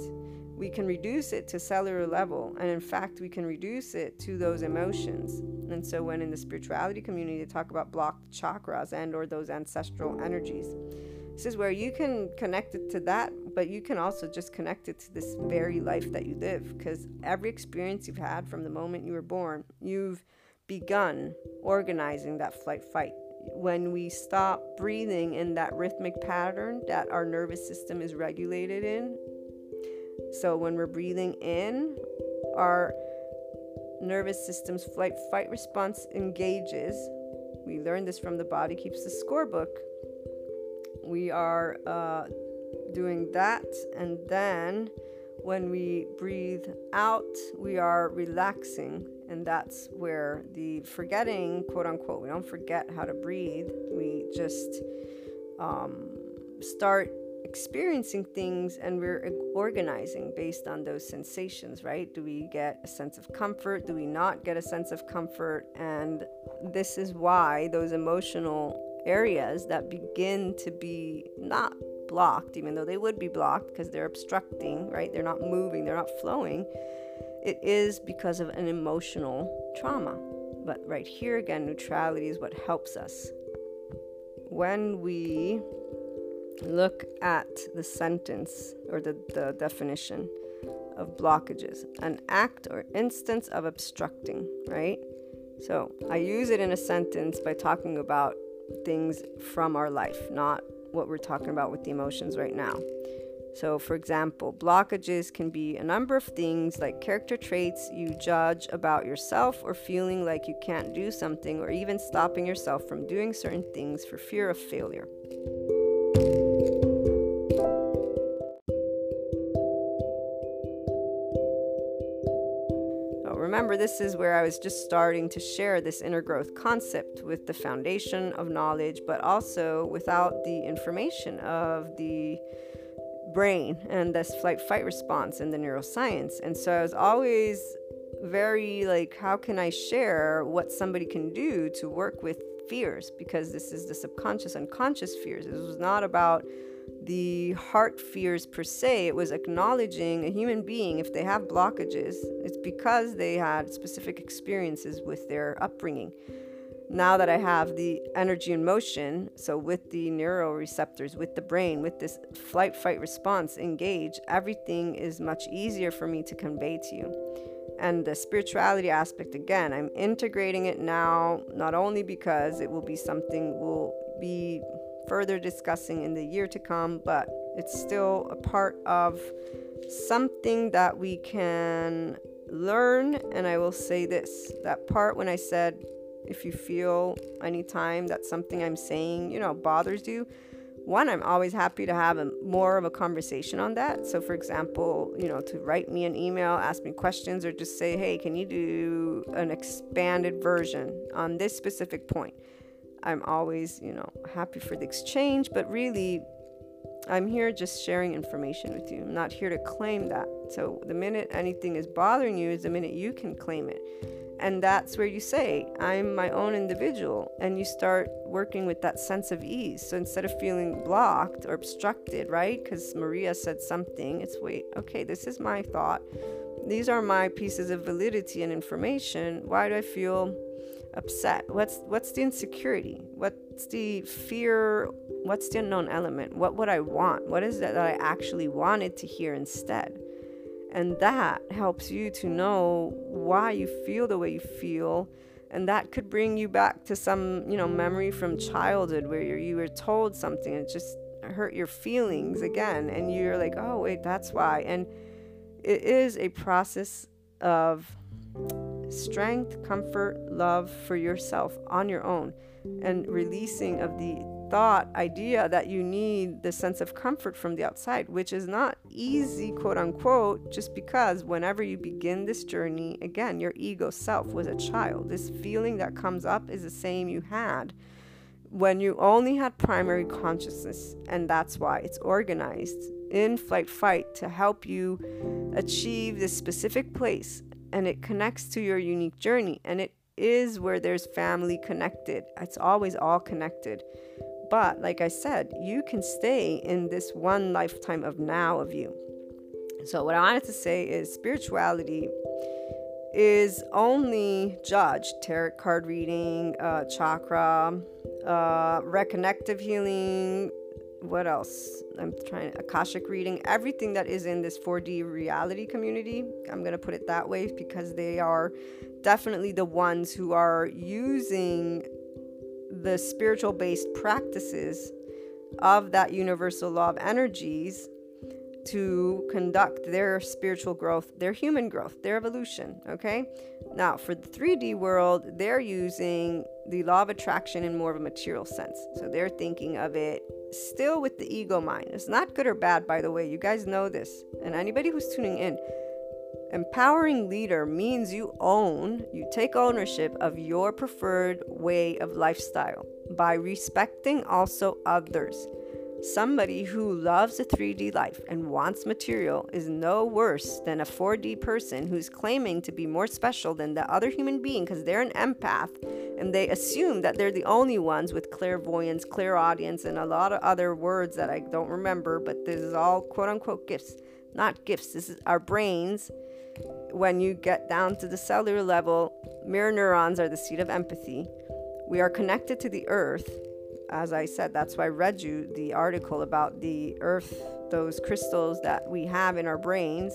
We can reduce it to cellular level, and in fact, we can reduce it to those emotions. And so when in the spirituality community, they talk about blocked chakras and or those ancestral energies, this is where you can connect it to that, but you can also just connect it to this very life that you live, because every experience you've had from the moment you were born, you've begun organizing that flight fight. When we stop breathing in that rhythmic pattern that our nervous system is regulated in, so when we're breathing in, our nervous system's flight fight response engages. We learn this from The Body Keeps the Scorebook. We are uh, doing that, and then when we breathe out, we are relaxing, and that's where the forgetting, quote unquote, we don't forget how to breathe. We just um, start experiencing things, and we're organizing based on those sensations, right? Do we get a sense of comfort? Do we not get a sense of comfort? And this is why those emotional areas that begin to be not blocked, even though they would be blocked because they're obstructing, right? They're not moving, they're not flowing. It is because of an emotional trauma. But right here again, neutrality is what helps us. When we look at the sentence or the, the definition of blockages, an act or instance of obstructing, right? So I use it in a sentence by talking about things from our life, not what we're talking about with the emotions right now. So for example, blockages can be a number of things, like character traits you judge about yourself, or feeling like you can't do something, or even stopping yourself from doing certain things for fear of failure. Remember, this is where I was just starting to share this inner growth concept with the foundation of knowledge, but also without the information of the brain and this flight-fight response in the neuroscience. And so I was always very like, how can I share what somebody can do to work with fears? Because this is the subconscious, unconscious fears. This was not about the heart fears per se. It was acknowledging a human being, if they have blockages, it's because they had specific experiences with their upbringing. Now that I have the energy in motion, so with the neuroreceptors, with the brain, with this flight fight response engage, everything is much easier for me to convey to you. And the spirituality aspect, again, I'm integrating it now, not only because it will be something we'll be further discussing in the year to come, but it's still a part of something that we can learn. And I will say this, that part when I said, if you feel anytime that something I'm saying, you know, bothers you, one, I'm always happy to have a, more of a conversation on that. So for example, you know, to write me an email, ask me questions, or just say, hey, can you do an expanded version on this specific point? I'm always, you know, happy for the exchange, but really I'm here just sharing information with you. I'm not here to claim that. So the minute anything is bothering you is the minute you can claim it. And that's where you say, I'm my own individual. And you start working with that sense of ease. So instead of feeling blocked or obstructed, right? Because Maria said something, it's wait, okay, this is my thought. These are my pieces of validity and information. Why do I feel upset? What's what's the insecurity? What's the fear? What's the unknown element? What would I want? What is that that I actually wanted to hear instead? And that helps you to know why you feel the way you feel. And that could bring you back to some, you know, memory from childhood where you're, you were told something and it just hurt your feelings again. And you're like, oh, wait, that's why. And it is a process of strength, comfort, love for yourself on your own, and releasing of the thought idea that you need the sense of comfort from the outside, which is not easy, quote unquote, just because whenever you begin this journey, again, your ego self was a child. This feeling that comes up is the same you had when you only had primary consciousness, and that's why it's organized in flight fight to help you achieve this specific place. And it connects to your unique journey. And it is where there's family connected. It's always all connected. But like I said, you can stay in this one lifetime of now of you. So what I wanted to say is spirituality is only judged. Tarot card reading, uh, chakra, uh, reconnective healing. What else? I'm trying Akashic reading, everything that is in this four D reality community. I'm going to put it that way because they are definitely the ones who are using the spiritual based practices of that universal law of energies to conduct their spiritual growth, their human growth, their evolution. Okay. Now for the three D world, they're using the law of attraction in more of a material sense. So they're thinking of it still with the ego mind. It's not good or bad, by the way. You guys know this. And anybody who's tuning in, empowering leader means you own, you take ownership of your preferred way of lifestyle by respecting also others. Somebody who loves a three D life and wants material is no worse than a four D person who's claiming to be more special than the other human being because they're an empath and they assume that they're the only ones with clairvoyance, clairaudience, and a lot of other words that I don't remember, but this is all quote-unquote gifts. Not gifts. This is our brains. When you get down to the cellular level, mirror neurons are the seat of empathy. We are connected to the earth. As I said, that's why I read you the article about the earth, those crystals that we have in our brains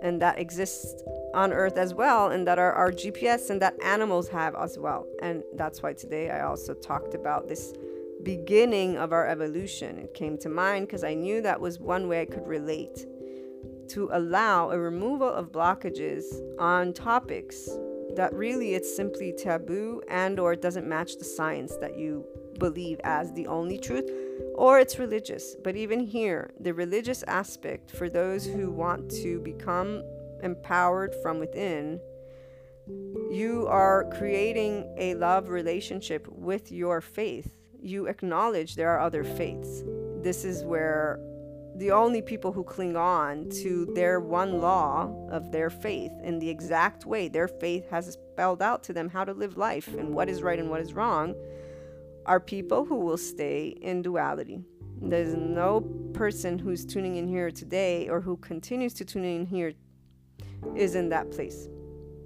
and that exists on earth as well, and that are our G P S and that animals have as well. And that's why today I also talked about this beginning of our evolution. It came to mind because I knew that was one way I could relate to allow a removal of blockages on topics that really it's simply taboo and or it doesn't match the science that you believe as the only truth, or it's religious. But even here, the religious aspect for those who want to become empowered from within, you are creating a love relationship with your faith. You acknowledge there are other faiths. This is where the only people who cling on to their one law of their faith in the exact way their faith has spelled out to them how to live life and what is right and what is wrong are people who will stay in duality. There's no person who's tuning in here today or who continues to tune in here is in that place.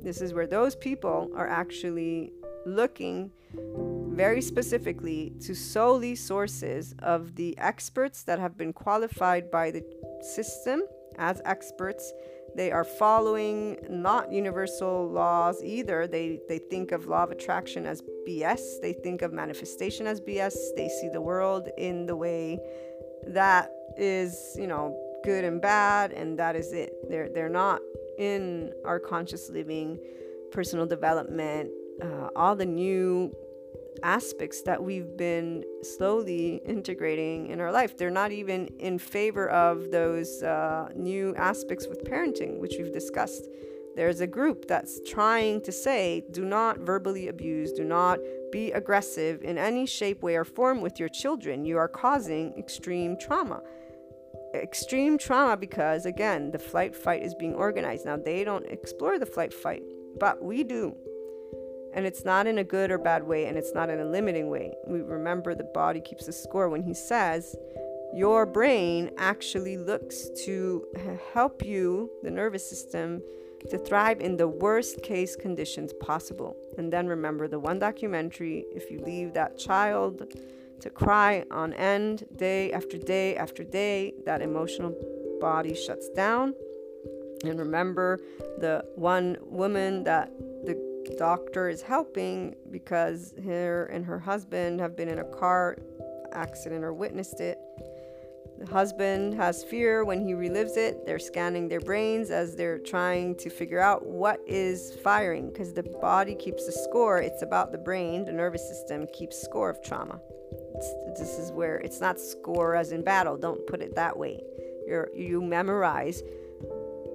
This is where those people are actually looking very specifically to solely sources of the experts that have been qualified by the system as experts. They are following not universal laws either. They they think of law of attraction as B S. They think of manifestation as B S. They see the world in the way that is, you know, good and bad, and that is it. They're they're not in our conscious living, personal development, uh, all the new aspects that we've been slowly integrating in our life. They're not even in favor of those uh, new aspects with parenting, which we've discussed. There's a group that's trying to say, do not verbally abuse, do not be aggressive in any shape, way, or form with your children. You are causing extreme trauma. Extreme trauma because, again, the flight fight is being organized. Now, they don't explore the flight fight, but we do. And it's not in a good or bad way, and it's not in a limiting way. We remember the body keeps a score when he says, your brain actually looks to help you, the nervous system, to thrive in the worst case conditions possible. And then remember the one documentary, if you leave that child to cry on end, day after day after day, that emotional body shuts down. And remember the one woman that the doctor is helping because her and her husband have been in a car accident or witnessed it. The husband has fear when he relives it. They're scanning their brains as they're trying to figure out what is firing, because the body keeps a score. It's about the brain. The nervous system keeps score of trauma. It's, this is where it's not score as in battle. Don't put it that way. You're, you memorize.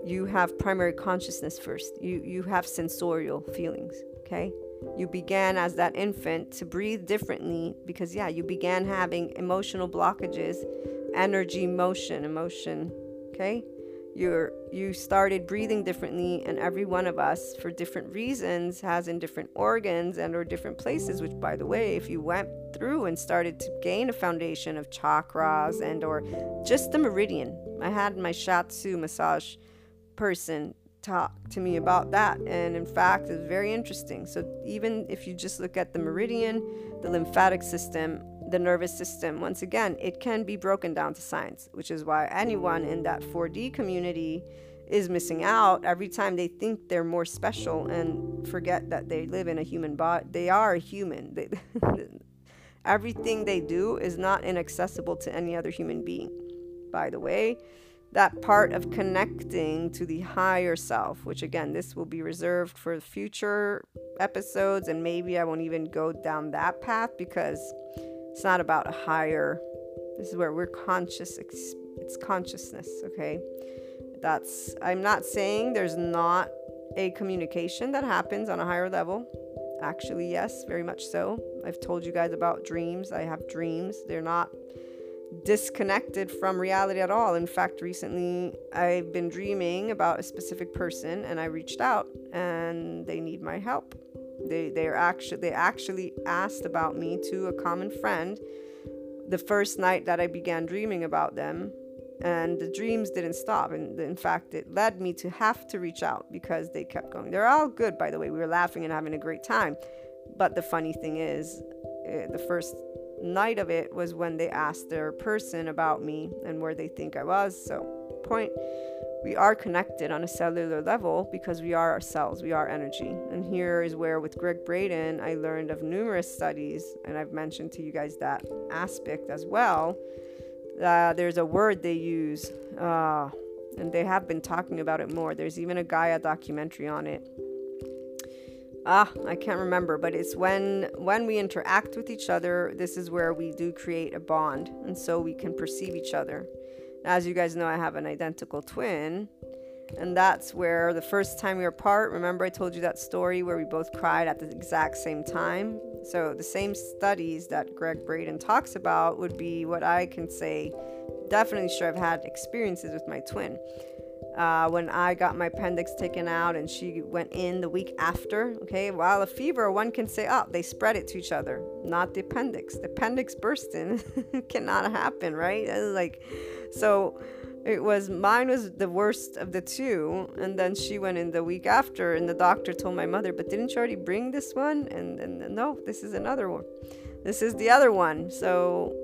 You have primary consciousness first. You, you have sensorial feelings, okay? You began as that infant to breathe differently because, yeah, you began having emotional blockages, energy, motion, emotion, okay? You're, you started breathing differently, and every one of us, for different reasons, has in different organs and or different places, which, by the way, if you went through and started to gain a foundation of chakras and or just the meridian. I had my shiatsu massage person talk to me about that, and in fact it's very interesting. So even if you just look at the meridian, the lymphatic system, the nervous system, once again, it can be broken down to science, which is why anyone in that four D community is missing out every time they think they're more special and forget that they live in a human body. They are a human. They, everything they do is not inaccessible to any other human being, by the way. That part of connecting to the higher self, which again, this will be reserved for future episodes, and maybe I won't even go down that path because it's not about a higher. This is where we're conscious. It's consciousness, okay? That's, I'm not saying there's not a communication that happens on a higher level. Actually, yes, very much so. I've told you guys about dreams. I have dreams. They're not disconnected from reality at all. In fact, recently I've been dreaming about a specific person, and I reached out, and they need my help. They they are actually they actually asked about me to a common friend the first night that I began dreaming about them, and the dreams didn't stop. And in fact, it led me to have to reach out because they kept going. They're all good, by the way. We were laughing and having a great time. But the funny thing is, the first night of it was when they asked their person about me and where they think I was. So point, we are connected on a cellular level because we are ourselves, we are energy. And here is where with Greg Braden I learned of numerous studies, and I've mentioned to you guys that aspect as well. Uh, there's a word they use, uh, and they have been talking about it more. There's even a Gaia documentary on it. Ah, I can't remember, but it's when when we interact with each other, this is where we do create a bond, and so we can perceive each other. As you guys know, I have an identical twin, and that's where the first time we were apart, remember I told you that story where we both cried at the exact same time? So the same studies that Greg Braden talks about would be what I can say, definitely sure I've had experiences with my twin. Uh, when I got my appendix taken out and she went in the week after, okay, while a fever, one can say, oh, they spread it to each other, not the appendix. The appendix bursting cannot happen, right? Like, so it was, mine was the worst of the two. And then she went in the week after, and the doctor told my mother, but didn't you already bring this one? And, and no, this is another one. This is the other one. So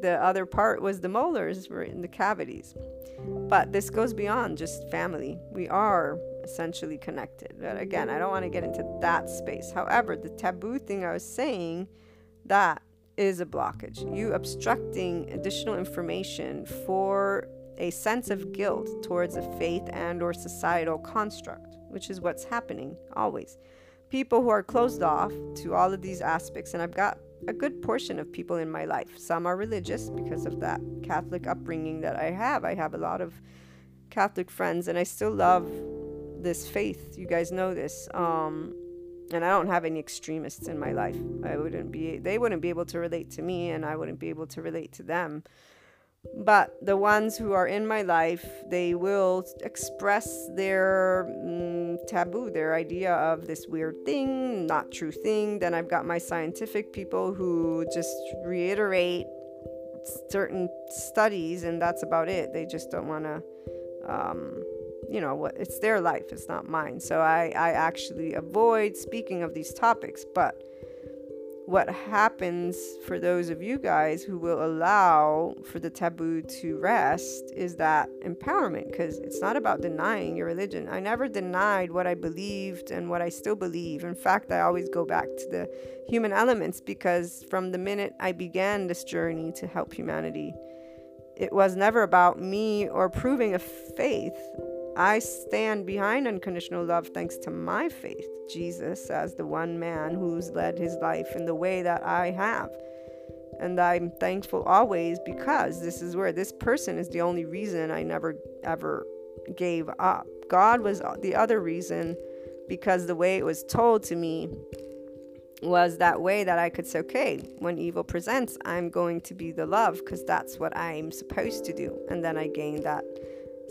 the other part was the molars were in the cavities. But this goes beyond just family. We are essentially connected. But again, I don't want to get into that space. However, the taboo thing I was saying, that is a blockage. You obstructing additional information for a sense of guilt towards a faith and or societal construct, which is what's happening always. people who are closed off to all of these aspects, and I've got a good portion of people in my life. Some are religious because of that Catholic upbringing that I have. I have a lot of Catholic friends, and I still love this faith. You guys know this. Um, and I don't have any extremists in my life. I wouldn't be, they wouldn't be able to relate to me, and I wouldn't be able to relate to them. But the ones who are in my life, they will express their mm, taboo, their idea of this weird thing, not true thing. Then I've got my scientific people who just reiterate certain studies, and that's about it. They just don't want to, um, you know, what, it's their life, it's not mine. So I, I actually avoid speaking of these topics. But what happens for those of you guys who will allow for the taboo to rest is that empowerment, because it's not about denying your religion. I never denied what I believed and what I still believe. In fact, I always go back to the human elements, because from the minute I began this journey to help humanity, it was never about me or proving a faith. I stand behind unconditional love thanks to my faith, Jesus, as the one man who's led his life in the way that I have. And I'm thankful always, because this is where this person is the only reason I never, ever gave up. God was the other reason, because the way it was told to me was that way that I could say, okay, when evil presents, I'm going to be the love, because that's what I'm supposed to do. And then I gained that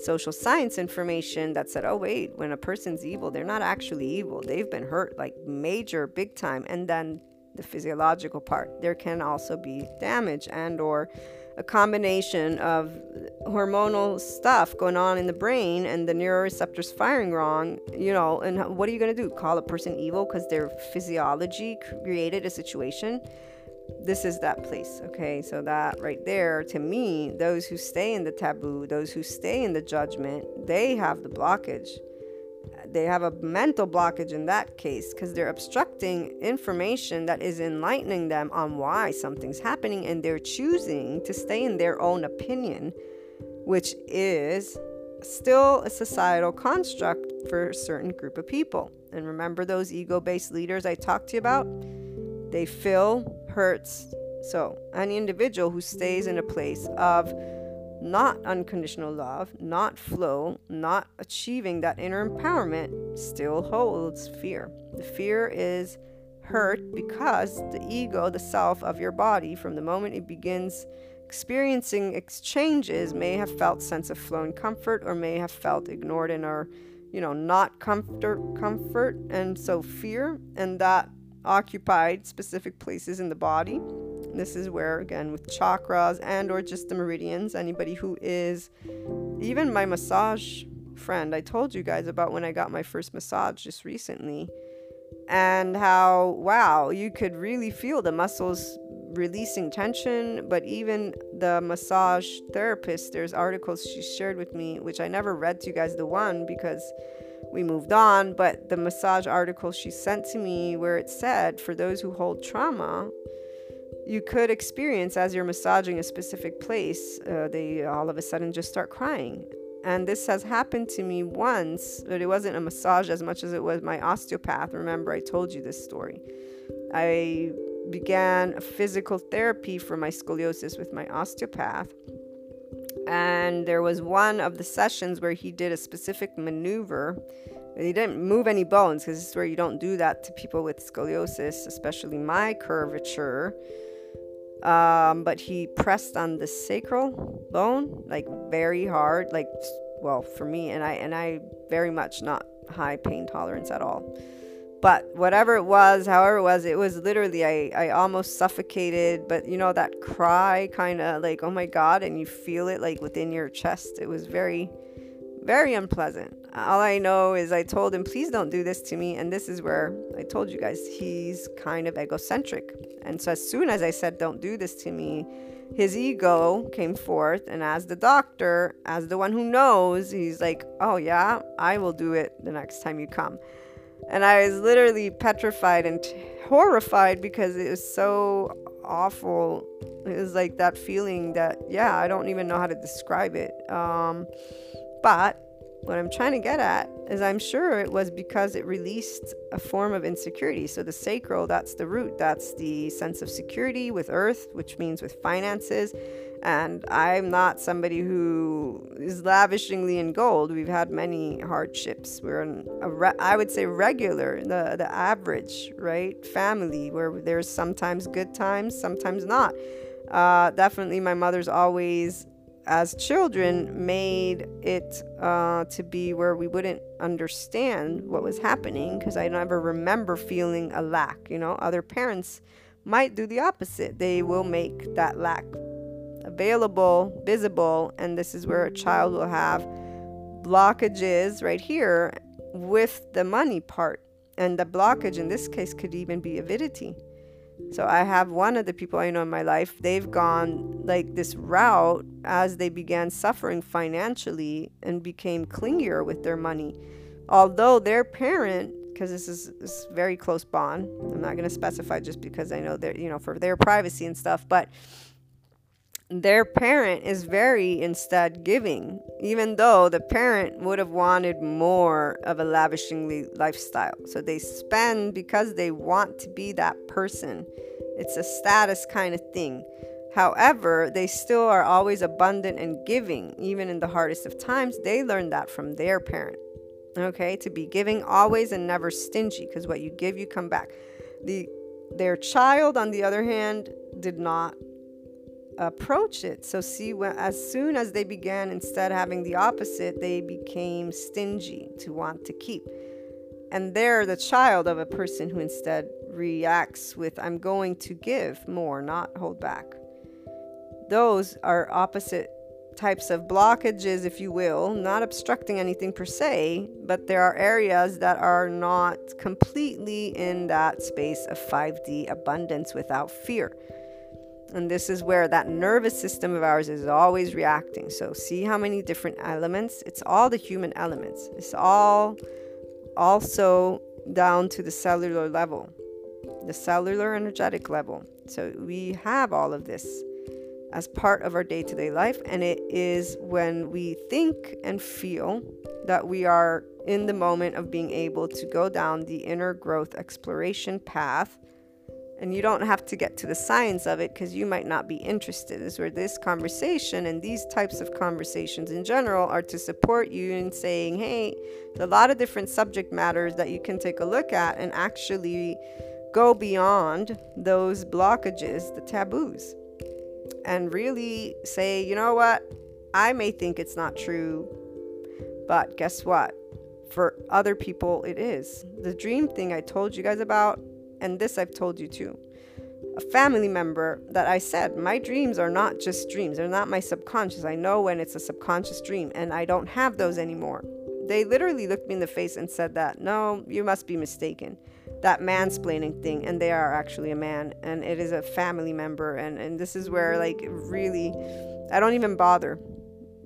social science information that said, oh wait, when a person's evil, they're not actually evil, they've been hurt, like major, big time. And then the physiological part, there can also be damage and or a combination of hormonal stuff going on in the brain and the neuroreceptors firing wrong, you know. And what are you going to do, call a person evil because their physiology created a situation? This is that place, okay? So that right there, to me, those who stay in the taboo, those who stay in the judgment, they have the blockage. They have a mental blockage in that case, because they're obstructing information that is enlightening them on why something's happening, and they're choosing to stay in their own opinion, which is still a societal construct for a certain group of people. And remember those ego-based leaders I talked to you about? They fill hurts. So any individual who stays in a place of not unconditional love, not flow, not achieving that inner empowerment, still holds fear. The fear is hurt because the ego, the self of your body, from the moment it begins experiencing exchanges, may have felt sense of flow and comfort, or may have felt ignored and are, you know, not comfort, comfort, and so fear, and that occupied specific places in the body. This is where, again, with chakras and or just the meridians, anybody who is, even my massage friend, I told you guys about when I got my first massage just recently, and how, wow, you could really feel the muscles releasing tension. But even the massage therapist, there's articles she shared with me, which I never read to you guys, the one, because we moved on, but the massage article she sent to me, where it said, for those who hold trauma, you could experience, as you're massaging a specific place, uh, they all of a sudden just start crying. And this has happened to me once, but it wasn't a massage as much as it was my osteopath. Remember, I told you this story. I began physical therapy for my scoliosis with my osteopath. And there was one of the sessions where he did a specific maneuver. He didn't move any bones, because this is where you don't do that to people with scoliosis, especially my curvature. Um, but he pressed on the sacral bone, like very hard, like, well, for me, and I and I very much not high pain tolerance at all. But whatever it was, however it was, it was literally, I, I almost suffocated. But you know, that cry, kind of like, oh my God, and you feel it like within your chest. It was very, very unpleasant. All I know is I told him, please don't do this to me. And this is where I told you guys, he's kind of egocentric. And so as soon as I said, don't do this to me, his ego came forth. And as the doctor, as the one who knows, he's like, oh yeah, I will do it the next time you come. And I was literally petrified and t- horrified, because it was so awful. It was like that feeling that, yeah, I don't even know how to describe it. Um, but what I'm trying to get at is I'm sure it was because it released a form of insecurity. So the sacral, that's the root, that's the sense of security with earth, which means with finances. And I'm not somebody who is lavishingly in gold. We've had many hardships. We're in a re- I would say regular, the, the average, right, family, where there's sometimes good times, sometimes not. Uh, definitely my mother's always, as children, made it uh, to be where we wouldn't understand what was happening, because I never remember feeling a lack, you know. Other parents might do the opposite. They will make that lack available, visible, and this is where a child will have blockages right here with the money part. And the blockage in this case could even be avidity. So I have one of the people I know in my life, they've gone like this route as they began suffering financially and became clingier with their money. Although their parent, because this is this very close bond, I'm not going to specify just because I know they're, you know, for their privacy and stuff, but their parent is very instead giving, even though the parent would have wanted more of a lavishingly lifestyle. So they spend because they want to be that person. It's a status kind of thing. However, they still are always abundant and giving, even in the hardest of times. They learned that from their parent, okay, to be giving always and never stingy, because what you give, you come back. The their child, on the other hand, did not approach it. So see, when, as soon as they began instead having the opposite, they became stingy to want to keep. And they're the child of a person who instead reacts with, I'm going to give more, not hold back. Those are opposite types of blockages, if you will, not obstructing anything per se, but there are areas that are not completely in that space of five D abundance without fear. And this is where that nervous system of ours is always reacting. So see how many different elements? It's all the human elements. It's all also down to the cellular level, the cellular energetic level. So we have all of this as part of our day-to-day life. And it is when we think and feel that we are in the moment of being able to go down the inner growth exploration path. And you don't have to get to the science of it because you might not be interested. This is where this conversation and these types of conversations in general are to support you in saying, hey, there's a lot of different subject matters that you can take a look at and actually go beyond those blockages, the taboos. And really say, you know what? I may think it's not true, but guess what? For other people, it is. The dream thing I told you guys about, and this I've told you too. A family member that I said, my dreams are not just dreams. They're not my subconscious. I know when it's a subconscious dream, and I don't have those anymore. They literally looked me in the face and said that, no, you must be mistaken. That mansplaining thing, and they are actually a man, and it is a family member. And, and this is where, like, really, I don't even bother.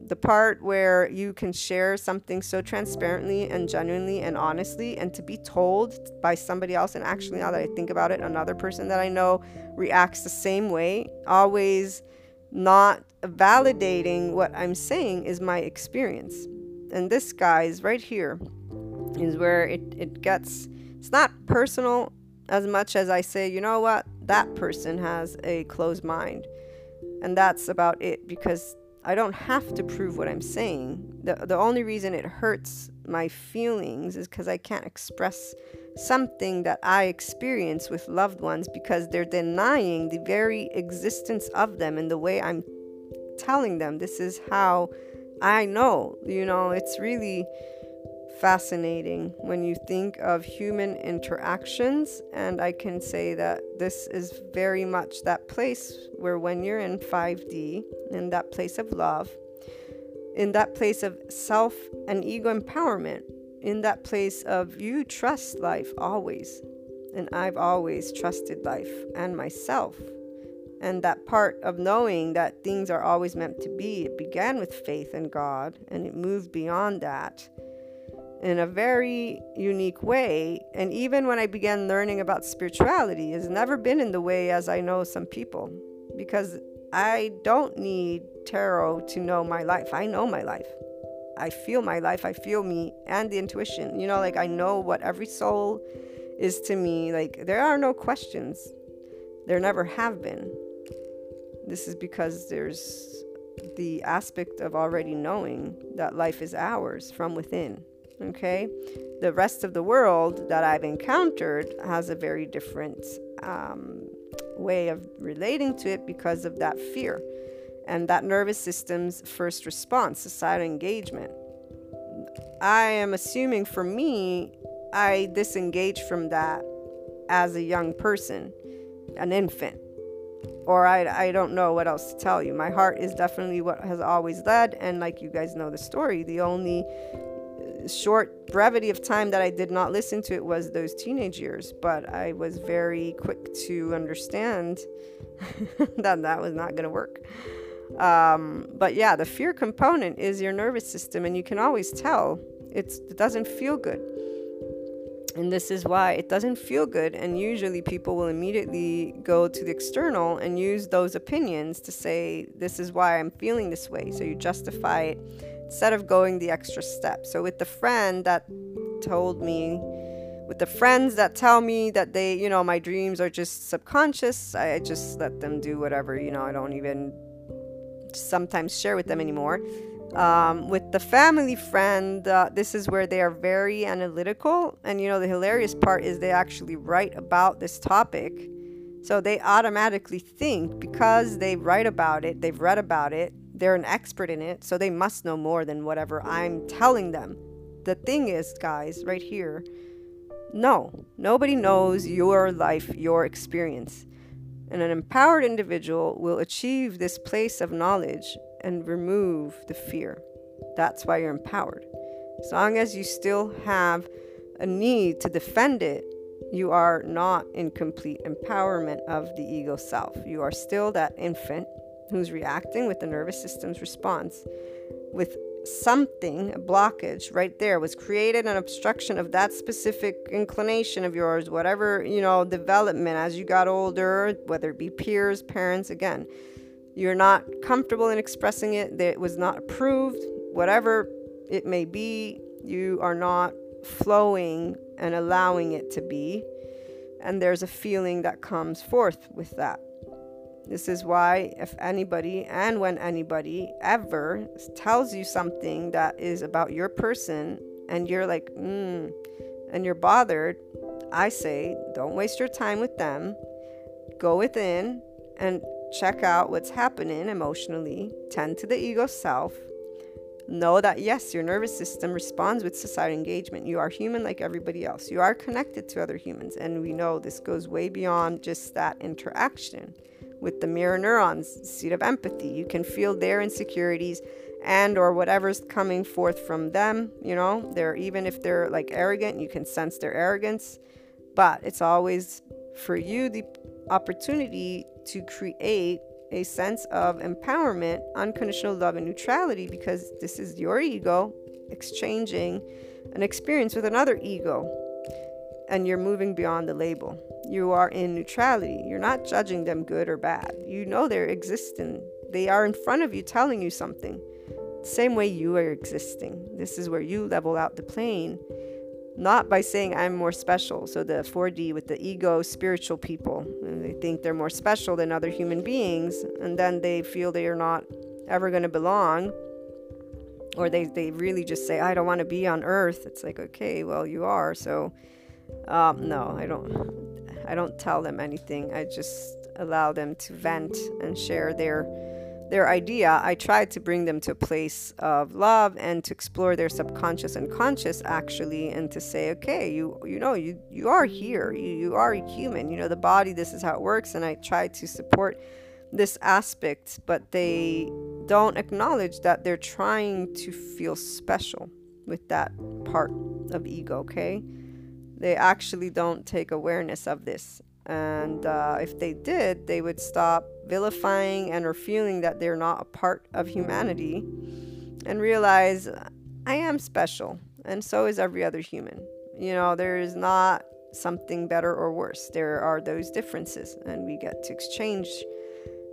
The part where you can share something so transparently and genuinely and honestly, and to be told by somebody else, and actually now that I think about it, another person that I know reacts the same way, always not validating what I'm saying is my experience. And this, guys, right here is where it, it gets, it's not personal as much as I say, you know what, that person has a closed mind. And that's about it, because I don't have to prove what I'm saying. The the only reason it hurts my feelings is because I can't express something that I experience with loved ones, because they're denying the very existence of them in the way I'm telling them. This is how I know. You know, it's really fascinating when you think of human interactions, and I can say that this is very much that place where when you're in five D, in that place of love, in that place of self and ego empowerment, in that place of you trust life always, and I've always trusted life and myself, and that part of knowing that things are always meant to be. It began with faith in God, and it moved beyond that in a very unique way. And even when I began learning about spirituality, it's never been in the way as I know some people, because I don't need tarot to know my life. I know my life. I feel my life, I feel me, and the intuition, you know, like I know what every soul is to me. Like, there are no questions, there never have been. This is because there's the aspect of already knowing that life is ours from within. Okay, the rest of the world that I've encountered has a very different um, way of relating to it because of that fear and that nervous system's first response, societal engagement. I am assuming, for me, I disengaged from that as a young person, an infant, or I, I don't know what else to tell you. My heart is definitely what has always led, and like you guys know the story, the only short brevity of time that I did not listen to it was those teenage years, but I was very quick to understand that that was not going to work. Um, but yeah, the fear component is your nervous system, and you can always tell it's, it doesn't feel good. And this is why it doesn't feel good. And usually people will immediately go to the external and use those opinions to say, this is why I'm feeling this way. So you justify it instead of going the extra step. So with the friend that told me, with the friends that tell me that they, you know, my dreams are just subconscious, I just let them do whatever, you know, I don't even sometimes share with them anymore. Um, with the family friend, uh, this is where they are very analytical. And, you know, the hilarious part is they actually write about this topic. So they automatically think, because they write about it, they've read about it, they're an expert in it, so they must know more than whatever I'm telling them. The thing is, guys, right here, no, nobody knows your life, your experience. And an empowered individual will achieve this place of knowledge and remove the fear. That's why you're empowered. As long as you still have a need to defend it, you are not in complete empowerment of the ego self. You are still that infant who's reacting with the nervous system's response with something. A blockage right there was created, an obstruction of that specific inclination of yours, whatever, you know, development as you got older, whether it be peers, parents. Again, you're not comfortable in expressing it, that it was not approved, whatever it may be. You are not flowing and allowing it to be, and there's a feeling that comes forth with that. This is why if anybody and when anybody ever tells you something that is about your person and you're like, mm, and you're bothered, I say, don't waste your time with them. Go within and check out what's happening emotionally. Tend to the ego self. Know that, yes, your nervous system responds with societal engagement. You are human like everybody else. You are connected to other humans. And we know this goes way beyond just that interaction. With the mirror neurons, seat of empathy, you can feel their insecurities and or whatever's coming forth from them. You know, they're, even if they're like arrogant, you can sense their arrogance. But it's always for you the opportunity to create a sense of empowerment, unconditional love and neutrality, because this is your ego exchanging an experience with another ego. And you're moving beyond the label. You are in neutrality. You're not judging them good or bad. You know they're existing. They are in front of you telling you something. Same way you are existing. This is where you level out the plane. Not by saying I'm more special. So the four D with the ego, spiritual people. And they think they're more special than other human beings. And then they feel they are not ever going to belong. Or they, they really just say, I don't want to be on earth. It's like, okay, well, you are. So... Um, no, I don't, I don't tell them anything. I just allow them to vent and share their, their idea. I try to bring them to a place of love and to explore their subconscious and conscious, actually, and to say, okay, you, you know, you, you are here, you, you are human, you know, the body, this is how it works. And I try to support this aspect, but they don't acknowledge that they're trying to feel special with that part of ego. Okay. They actually don't take awareness of this. And uh, if they did, they would stop vilifying and or feeling that they're not a part of humanity and realize I am special. And so is every other human. You know, there is not something better or worse. There are those differences, and we get to exchange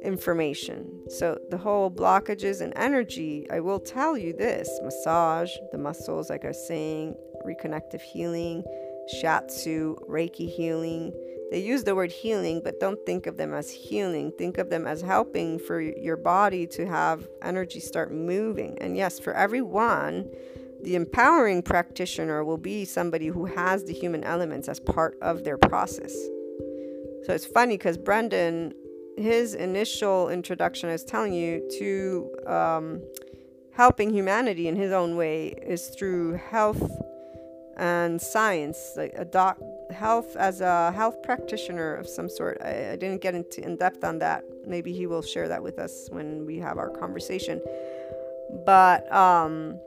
information. So the whole blockages and energy, I will tell you this, massage, the muscles, like I was saying, reconnective healing, shiatsu, Reiki healing. They use the word healing, but don't think of them as healing. Think of them as helping for your body to have energy start moving. And yes, for everyone, the empowering practitioner will be somebody who has the human elements as part of their process. So it's funny because Brendan, his initial introduction, I was telling you, to um, helping humanity in his own way is through health and science, like a doc, health as a health practitioner of some sort. I, I didn't get into in depth on that. Maybe he will share that with us when we have our conversation. But um,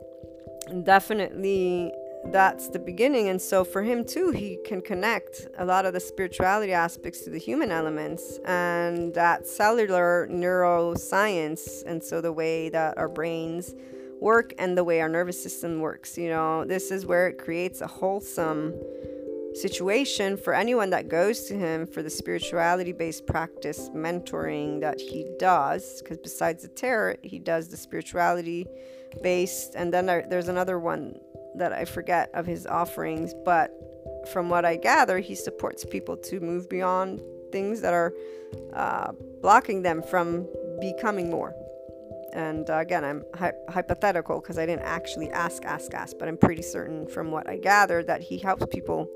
definitely, that's the beginning. And so for him too, he can connect a lot of the spirituality aspects to the human elements and that cellular neuroscience, and so the way that our brains work and the way our nervous system works. You know, this is where it creates a wholesome situation for anyone that goes to him for the spirituality based practice mentoring that he does, because besides the tarot, he does the spirituality based, and then there, there's another one that I forget of his offerings, but from what I gather, he supports people to move beyond things that are uh, blocking them from becoming more. And uh, again, I'm hy- hypothetical because I didn't actually ask, ask, ask, but I'm pretty certain from what I gather that he helps people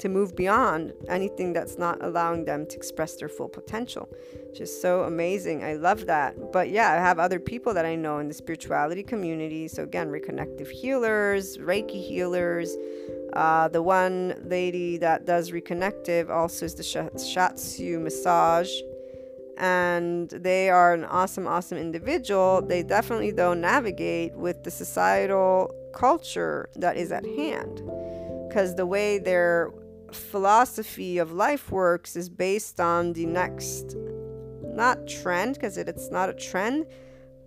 to move beyond anything that's not allowing them to express their full potential. Just so amazing. I love that. But yeah, I have other people that I know in the spirituality community. So again, reconnective healers, Reiki healers. Uh, the one lady that does reconnective also is the shiatsu massage. And they are an awesome, awesome individual. They definitely, though, navigate with the societal culture that is at hand. Because the way they're philosophy of life works is based on the next, not trend, because it, it's not a trend,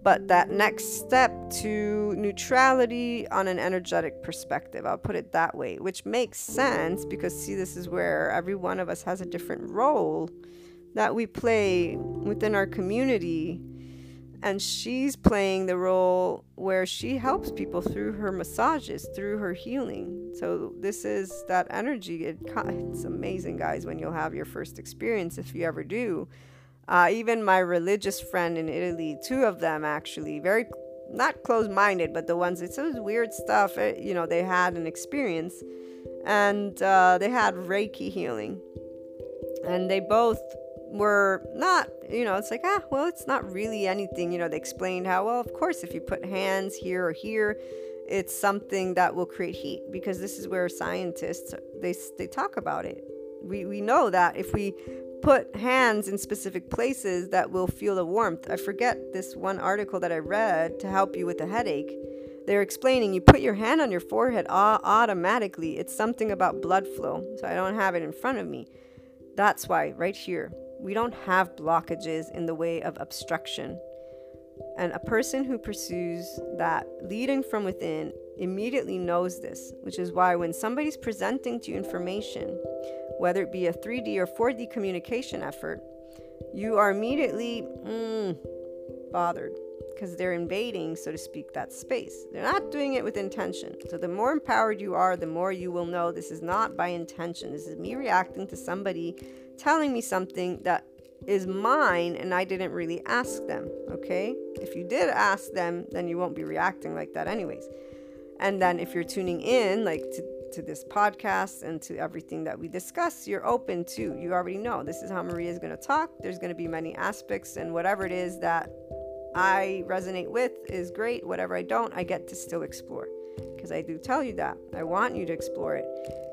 but that next step to neutrality on an energetic perspective. I'll put it that way, which makes sense because, see, this is where every one of us has a different role that we play within our community. And she's playing the role where she helps people through her massages, through her healing. So this is that energy. It, it's amazing, guys, when you'll have your first experience, if you ever do. Uh, even my religious friend in Italy, two of them actually, very not close-minded, but the ones that says weird stuff, it, you know, they had an experience. And uh, they had Reiki healing. And they both were not, you know, it's like, ah, well, it's not really anything. You know, they explained how, well, of course, if you put hands here or here, it's something that will create heat, because this is where scientists, they they talk about it. We we know that if we put hands in specific places, that will feel the warmth. I forget this one article that I read to help you with a headache. They're explaining you put your hand on your forehead ah, automatically. It's something about blood flow. So I don't have it in front of me. That's why right here, we don't have blockages in the way of obstruction. And a person who pursues that leading from within immediately knows this, which is why when somebody's presenting to you information, whether it be a three D or four D communication effort, you are immediately mm, bothered, because they're invading, so to speak, that space. They're not doing it with intention. So the more empowered you are, the more you will know this is not by intention. This is me reacting to somebody telling me something that is mine and I didn't really ask them, okay? If you did ask them, then you won't be reacting like that anyways. And then if you're tuning in, like to, to this podcast and to everything that we discuss, you're open to, you already know, this is how Maria is going to talk. There's going to be many aspects, and whatever it is that I resonate with is great. Whatever I don't, I get to still explore, because I do tell you that I want you to explore it,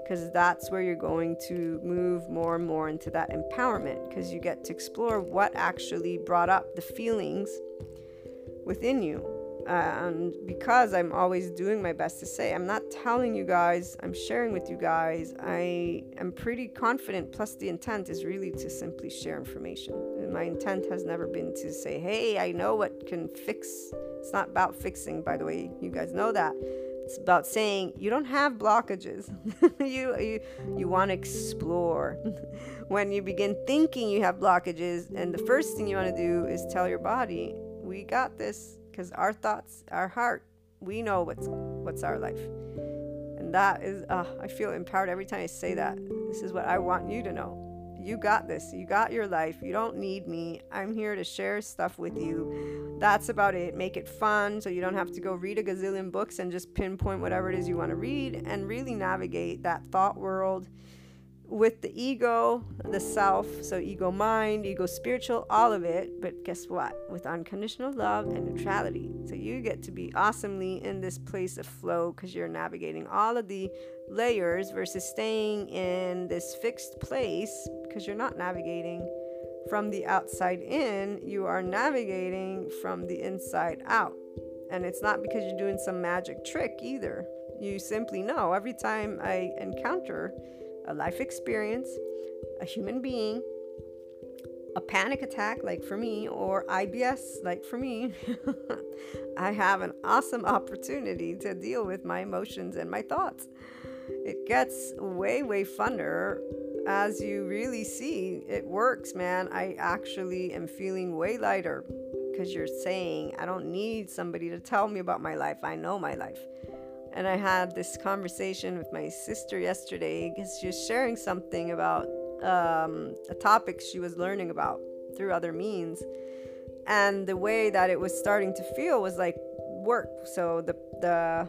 because that's where you're going to move more and more into that empowerment, because you get to explore what actually brought up the feelings within you. And because I'm always doing my best to say, I'm not telling you guys, I'm sharing with you guys. I am pretty confident, plus the intent is really to simply share information. And my intent has never been to say, hey, I know what can fix. It's not about fixing, by the way, you guys know that. It's about saying you don't have blockages. you you you want to explore. When you begin thinking you have blockages, and the first thing you want to do is tell your body, we got this, because our thoughts, our heart, we know what's what's our life. And that is, uh, I feel empowered every time I say that. This is what I want you to know. You got this. You got your life. You don't need me. I'm here to share stuff with you. That's about it. Make it fun so you don't have to go read a gazillion books and just pinpoint whatever it is you want to read, and really navigate that thought world with the ego, the self. So ego mind, ego spiritual, all of it. But guess what? With unconditional love and neutrality. So you get to be awesomely in this place of flow because you're navigating all of the layers versus staying in this fixed place, because you're not navigating from the outside in, you are navigating from the inside out. And it's not because you're doing some magic trick either. You simply know, every time I encounter a life experience, a human being, a panic attack like for me, or I B S like for me, I have an awesome opportunity to deal with my emotions and my thoughts. It gets way, way funner as you really see it works, man. I actually am feeling way lighter because you're saying, I don't need somebody to tell me about my life. I know my life. And I had this conversation with my sister yesterday because she was sharing something about um, a topic she was learning about through other means. And the way that it was starting to feel was like work. So the the...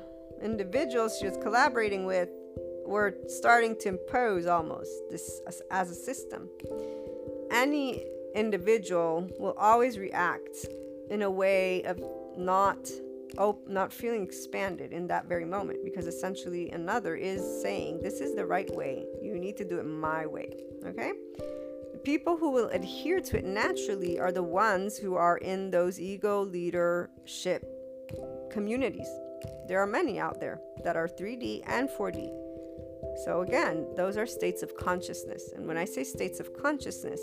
individuals she was collaborating with were starting to impose almost this as, as a system. Any individual will always react in a way of not op- not feeling expanded in that very moment, because essentially another is saying, this is the right way, you need to do it my way. Okay, the people who will adhere to it naturally are the ones who are in those ego leadership communities. There are many out there that are three D and four D. So again, those are states of consciousness. And when I say states of consciousness,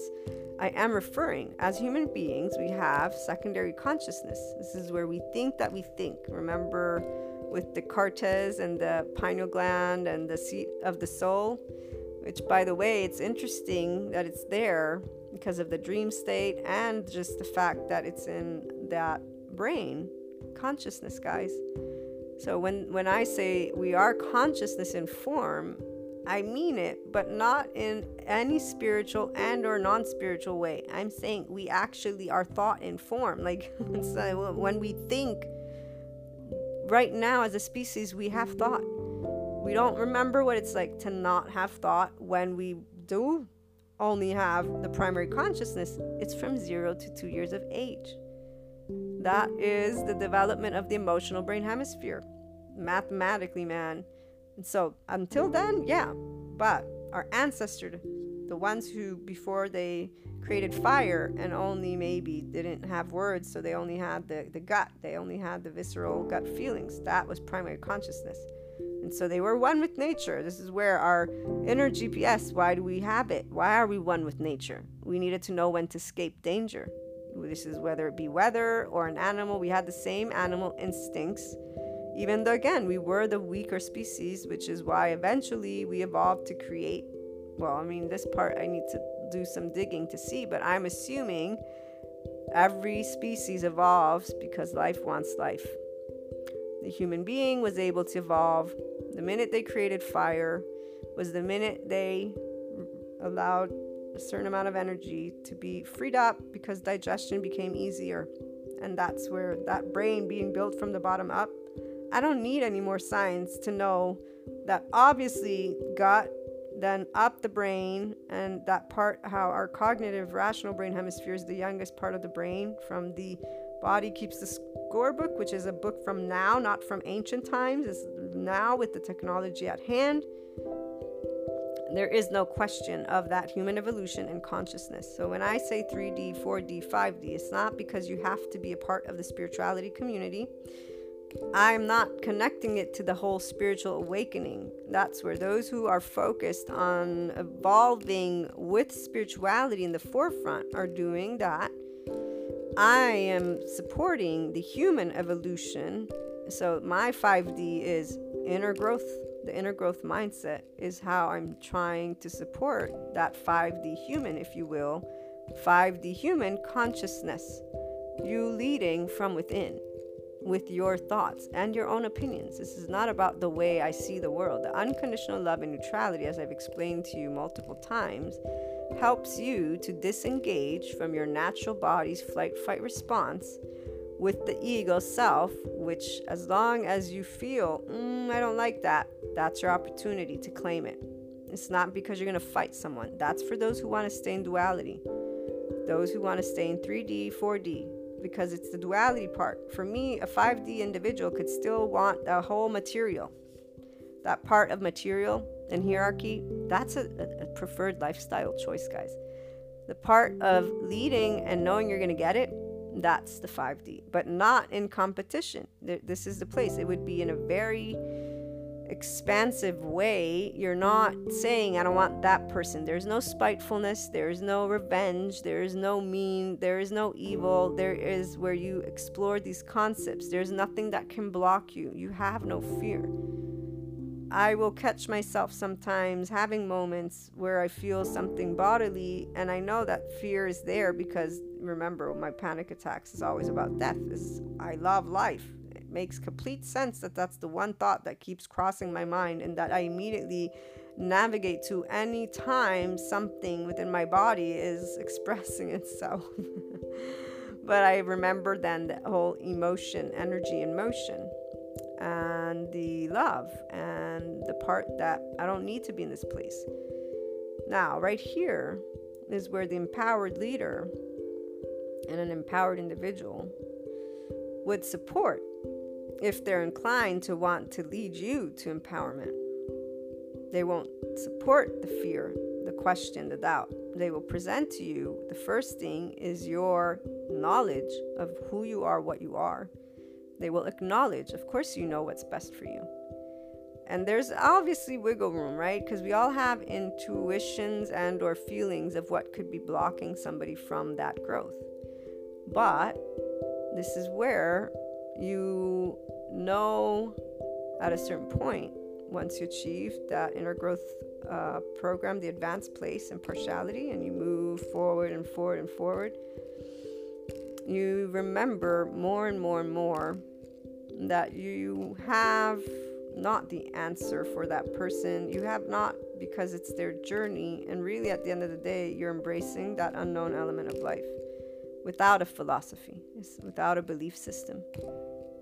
I am referring, as human beings, we have secondary consciousness. This is where we think that we think. Remember with Descartes and the pineal gland and the seat of the soul, which, by the way, it's interesting that it's there because of the dream state and just the fact that it's in that brain consciousness, guys. So when, when I say we are consciousness in form, I mean it, but not in any spiritual and or non-spiritual way. I'm saying we actually are thought in form. Like so when we think right now as a species, we have thought. We don't remember what it's like to not have thought. When we do only have the primary consciousness, it's from zero to two years of age. That is the development of the emotional brain hemisphere, mathematically, man. And so until then, yeah, but our ancestors, the ones who before they created fire and only maybe didn't have words, so they only had the, the gut, they only had the visceral gut feelings, that was primary consciousness. And so they were one with nature. This is where our inner G P S, why do we have it? Why are we one with nature? We needed to know when to escape danger. This is whether it be weather or an animal. We had the same animal instincts, even though, again, we were the weaker species, which is why eventually we evolved to create. Well, I mean, this part I need to do some digging to see, but I'm assuming every species evolves because life wants life. The human being was able to evolve. The minute they created fire was the minute they allowed a certain amount of energy to be freed up because digestion became easier. And that's where that brain being built from the bottom up. I don't need any more science to know that obviously gut, then up the brain, and that part, how our cognitive rational brain hemisphere is the youngest part of the brain from the body keeps the scorebook, which is a book from now, not from ancient times. It's now with the technology at hand. There is no question of that human evolution and consciousness. So when I say three D, four D, five D, it's not because you have to be a part of the spirituality community. I'm not connecting it to the whole spiritual awakening. That's where those who are focused on evolving with spirituality in the forefront are doing that. I am supporting the human evolution So my five D is inner growth. The inner growth mindset is how I'm trying to support that five D human, if you will, five D human consciousness. You leading from within with your thoughts and your own opinions. This is not about the way I see the world. The unconditional love and neutrality, as I've explained to you multiple times, helps you to disengage from your natural body's flight, fight response with the ego self, which as long as you feel, mm, I don't like that, that's your opportunity to claim it. It's not because you're going to fight someone. That's for those who want to stay in duality. Those who want to stay in three D, four D, because it's the duality part. For me, a five D individual could still want the whole material. That part of material and hierarchy, that's a, a preferred lifestyle choice, guys. The part of leading and knowing you're going to get it, that's the five D, but not in competition. This is the place. It would be in a very expansive way. You're not saying, I don't want that person. There's no spitefulness. There is no revenge. There is no mean. There is no evil. There is where you explore these concepts. There's nothing that can block you. You have no fear. I will catch myself sometimes having moments where I feel something bodily, and I know that fear is there because, remember, my panic attacks is always about death. It's, I love life. It makes complete sense that that's the one thought that keeps crossing my mind and that I immediately navigate to any time something within my body is expressing itself. But I remember then the whole emotion, energy and motion, and the love and the part that I don't need to be in this place. Now, right here is where the empowered leader and an empowered individual would support if they're inclined to want to lead you to empowerment. They won't support the fear, the question, the doubt. They will present to you, the first thing is your knowledge of who you are, what you are. They will acknowledge, of course, you know what's best for you. And there's obviously wiggle room, right? Because we all have intuitions and or feelings of what could be blocking somebody from that growth. But this is where you know at a certain point, once you achieve that inner growth uh, program, the advanced place and partiality, and you move forward and forward and forward, you remember more and more and more that you have not the answer for that person. You have not, because it's their journey, and really at the end of the day, you're embracing that unknown element of life without a philosophy, without a belief system.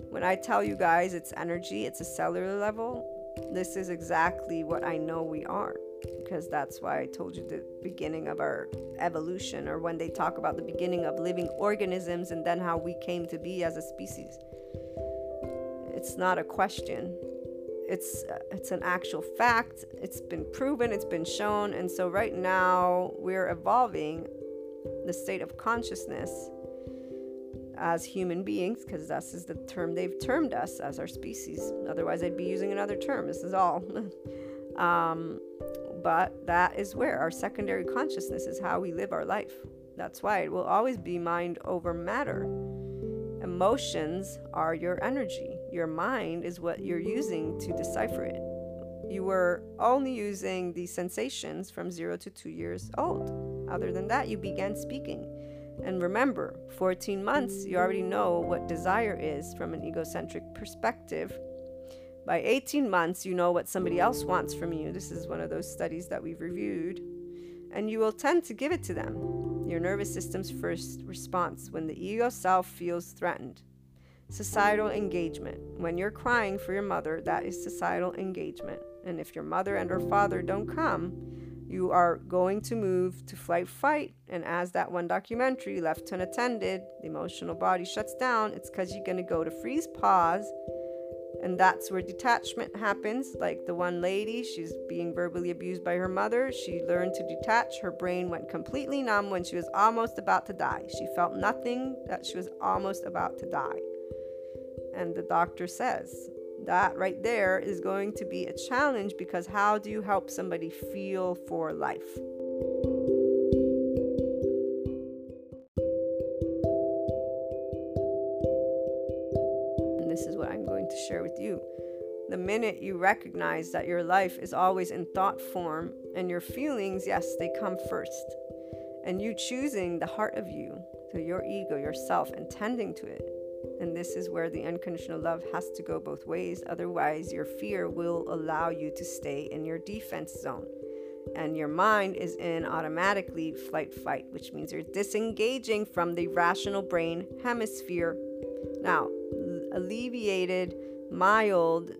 When I tell you guys it's energy, it's a cellular level, this is exactly what I know we are, because that's why I told you the beginning of our evolution, or when they talk about the beginning of living organisms and then how we came to be as a species. It's not a question. It's it's an actual fact. It's been proven. It's been shown. And so right now we're evolving the state of consciousness as human beings, because this is the term they've termed us as our species. Otherwise, I'd be using another term. This is all. um, but that is where our secondary consciousness is how we live our life. That's why it will always be mind over matter. Emotions are your energy. Your mind is what you're using to decipher it. You were only using the sensations from zero to two years old. Other than that, you began speaking. And remember, fourteen months, you already know what desire is from an egocentric perspective. By eighteen months, you know what somebody else wants from you. This is one of those studies that we've reviewed. And you will tend to give it to them. Your nervous system's first response when the ego self feels threatened. Societal engagement. When you're crying for your mother, that is societal engagement. And if your mother and or father don't come, you are going to move to flight fight. And as that one documentary, left unattended, the emotional body shuts down. It's because you're going to go to freeze, pause. And that's where detachment happens. Like the one lady, she's being verbally abused by her mother. She learned to detach. Her brain went completely numb when she was almost about to die. She felt nothing, that she was almost about to die. And the doctor says that right there is going to be a challenge, because how do you help somebody feel for life? this is what I'm going to share with you. The minute you recognize that your life is always in thought form and your feelings, yes, they come first, and you choosing the heart of you, so your ego, yourself, and tending to it. And this is where the unconditional love has to go both ways. Otherwise, your fear will allow you to stay in your defense zone. And your mind is in automatically flight fight, which means you're disengaging from the rational brain hemisphere. Now, alleviated, mild,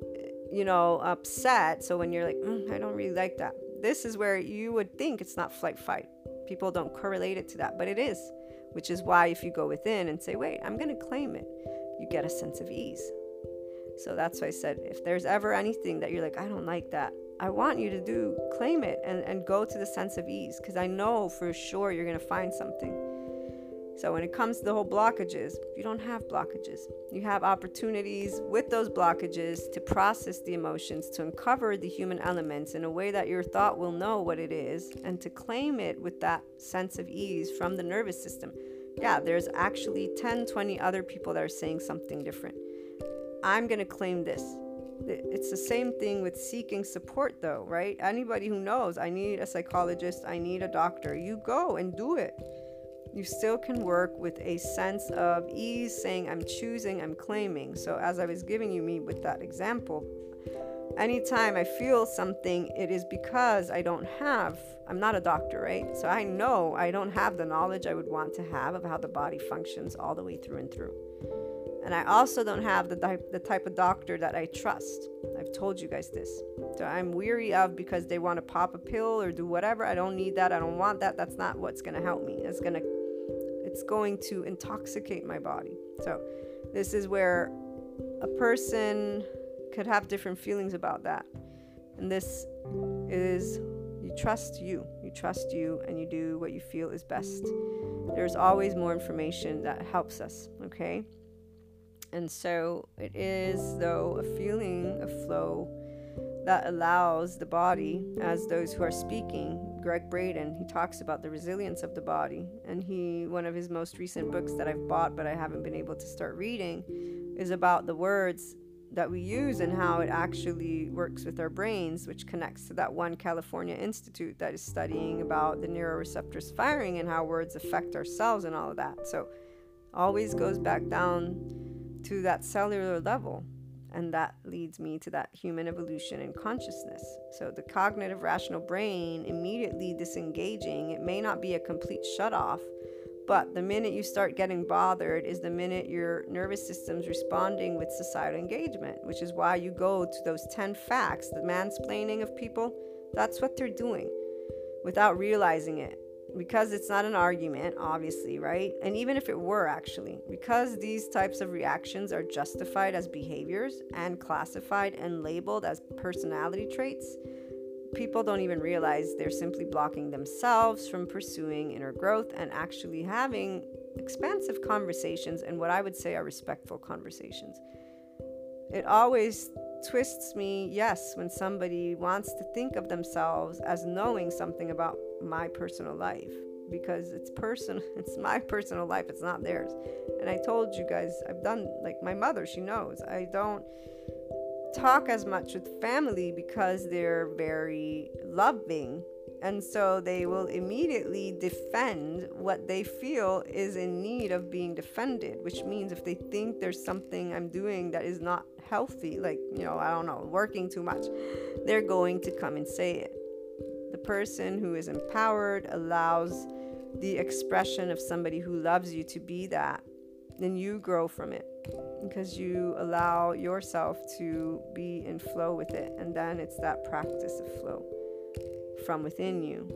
you know, upset. So when you're like, mm, I don't really like that. This is where you would think it's not flight fight. People don't correlate it to that, but it is. Which is why if you go within and say, wait, I'm going to claim it, you get a sense of ease. So that's why I said, if there's ever anything that you're like, I don't like that, I want you to do, claim it and, and go to the sense of ease, because I know for sure you're going to find something. So when it comes to the whole blockages, you don't have blockages. You have opportunities with those blockages to process the emotions, to uncover the human elements in a way that your thought will know what it is, and to claim it with that sense of ease from the nervous system. Yeah, there's actually ten, twenty other people that are saying something different. I'm going to claim this. It's the same thing with seeking support, though, right? Anybody who knows, I need a psychologist, I need a doctor, you go and do it. You still can work with a sense of ease, saying, I'm choosing, I'm claiming. So as I was giving you me with that example, anytime I feel something, it is because I don't have, I'm not a doctor, right? So I know I don't have the knowledge I would want to have of how the body functions all the way through and through. And I also don't have the, di- the type of doctor that I trust. I've told you guys this. So I'm weary of, because they want to pop a pill or do whatever. I don't need that. I don't want that. That's not what's going to help me. It's going to It's going to intoxicate my body. So this is where a person could have different feelings about that. And this is, you trust you. You trust you and you do what you feel is best. There's always more information that helps us, okay? And so it is, though, a feeling, a flow that allows the body, as those who are speaking, Greg Braden, he talks about the resilience of the body, and he one of his most recent books that I've bought but I haven't been able to start reading is about the words that we use and how it actually works with our brains, which connects to that one California institute that is studying about the neuroreceptors firing and how words affect ourselves and all of that. So always goes back down to that cellular level. And that leads me to that human evolution and consciousness. So the cognitive rational brain immediately disengaging, it may not be a complete shutoff, but the minute you start getting bothered is the minute your nervous system's responding with societal engagement, which is why you go to those ten facts, the mansplaining of people, that's what they're doing without realizing it. Because it's not an argument, obviously, right? And even if it were, actually, because these types of reactions are justified as behaviors and classified and labeled as personality traits, people don't even realize they're simply blocking themselves from pursuing inner growth and actually having expansive conversations, and what I would say are respectful conversations. It always twists me, yes, when somebody wants to think of themselves as knowing something about my personal life, because it's personal, it's my personal life, it's not theirs. And I told you guys, I've done, like my mother, she knows I don't talk as much with family because they're very loving, and so they will immediately defend what they feel is in need of being defended, which means if they think there's something I'm doing that is not healthy, like, you know, I don't know, working too much, they're going to come and say it. The person who is empowered allows the expression of somebody who loves you to be that. Then you grow from it because you allow yourself to be in flow with it. And then it's that practice of flow from within you.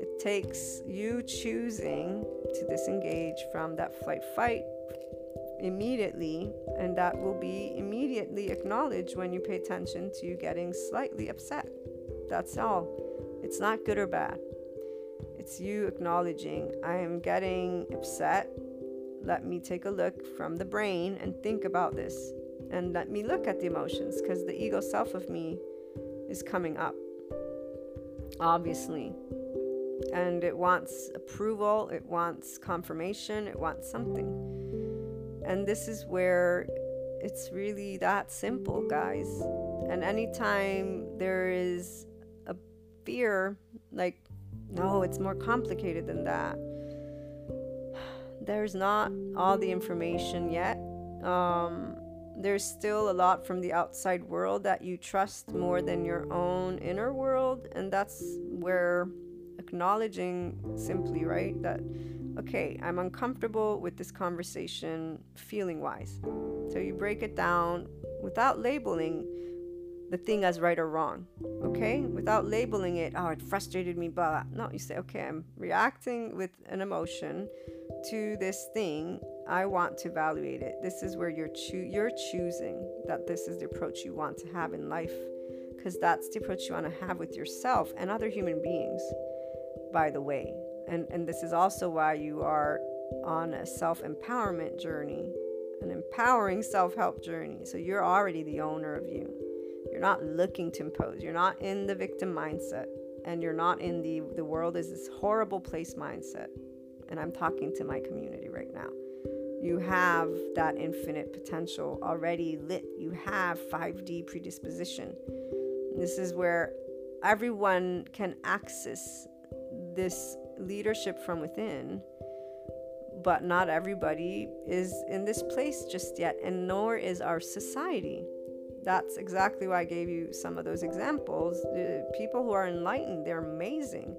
It takes you choosing to disengage from that flight fight immediately, and that will be immediately acknowledged when you pay attention to getting slightly upset. That's all. It's not good or bad. It's you acknowledging, I am getting upset. Let me take a look from the brain and think about this. And let me look at the emotions, because the ego self of me is coming up, obviously. And it wants approval. It wants confirmation. It wants something. And this is where It's really that simple, guys. And anytime there is a fear, like, no, it's more complicated than that, there's not all the information yet. Um, there's still a lot from the outside world that you trust more than your own inner world. And that's where acknowledging simply, right, that, okay, I'm uncomfortable with this conversation feeling-wise. So you break it down without labeling the thing as right or wrong, okay? Without labeling it, oh, it frustrated me, blah, blah. No, you say, okay, I'm reacting with an emotion to this thing. I want to evaluate it. This is where you're, choo- you're choosing that this is the approach you want to have in life, because that's the approach you want to have with yourself and other human beings, by the way. And, and this is also why you are on a self-empowerment journey, an empowering self-help journey. So you're already the owner of you. You're not looking to impose. You're not in the victim mindset. And you're not in the, the world is this horrible place mindset. And I'm talking to my community right now. You have that infinite potential already lit. You have five D predisposition. This is where everyone can access this leadership from within, but not everybody is in this place just yet, and nor is our society. That's exactly why I gave you some of those examples. The people who are enlightened, they're amazing,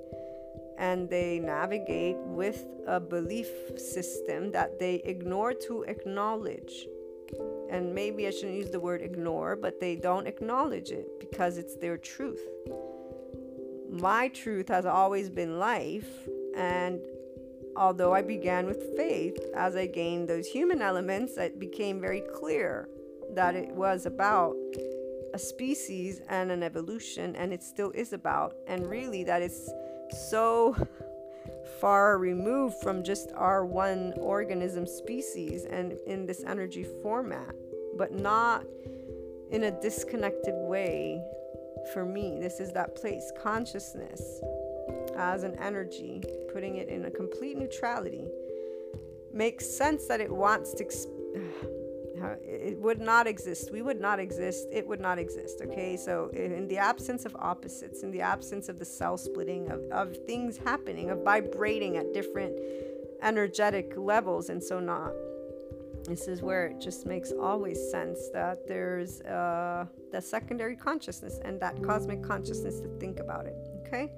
and they navigate with a belief system that they ignore to acknowledge. And maybe I shouldn't use the word ignore, but they don't acknowledge it because it's their truth. My truth has always been life, and although I began with faith, as I gained those human elements, it became very clear that it was about a species and an evolution, and it still is about, and really that it's so far removed from just our one organism species and in this energy format, but not in a disconnected way. For me, this is that place, consciousness as an energy, putting it in a complete neutrality. Makes sense that it wants to, exp- it would not exist. We would not exist. It would not exist. Okay, so in the absence of opposites, in the absence of the cell splitting, of, of things happening, of vibrating at different energetic levels, and so not. This is where it just makes always sense that there's uh, the secondary consciousness and that cosmic consciousness to think about it, okay?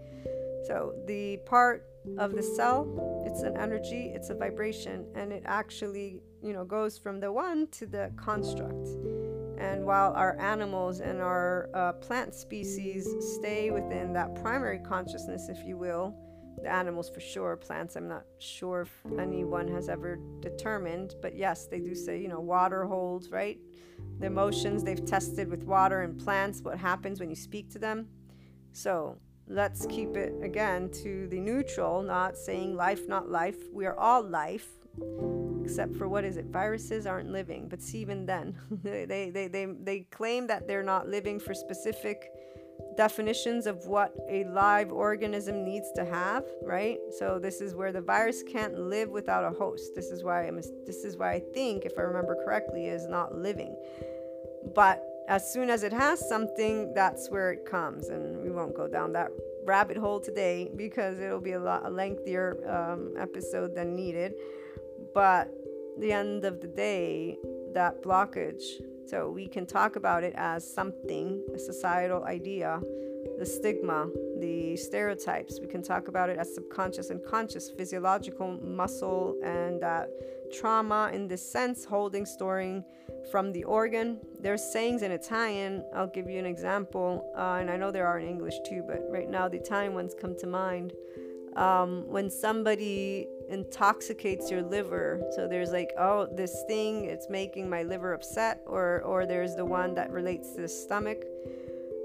So the part of the cell, it's an energy, it's a vibration, and it actually, you know, goes from the one to the construct. And while our animals and our uh, plant species stay within that primary consciousness, if you will, the animals for sure, plants, I'm not sure if anyone has ever determined, but yes, they do say, you know, water holds, right? The emotions they've tested with water and plants, what happens when you speak to them. So let's keep it again to the neutral, not saying life, not life. We are all life, except for what is it? Viruses aren't living, but see, even then, they, they, they, they, they claim that they're not living for specific definitions of what a live organism needs to have, right? So this is where the virus can't live without a host. This is why I mis- this is why I think, if I remember correctly, is not living. But as soon as it has something, that's where it comes, and we won't go down that rabbit hole today because it'll be a lot a lengthier um, episode than needed. But at the end of the day, that blockage. So we can talk about it as something, a societal idea, the stigma, the stereotypes. We can talk about it as subconscious and conscious, physiological muscle, and that trauma in this sense, holding, storing from the organ. There's sayings in Italian. I'll give you an example. Uh, and I know there are in English too, but right now the Italian ones come to mind. Um, when somebody intoxicates your liver, so there's like, oh, this thing, it's making my liver upset, or or there's the one that relates to the stomach.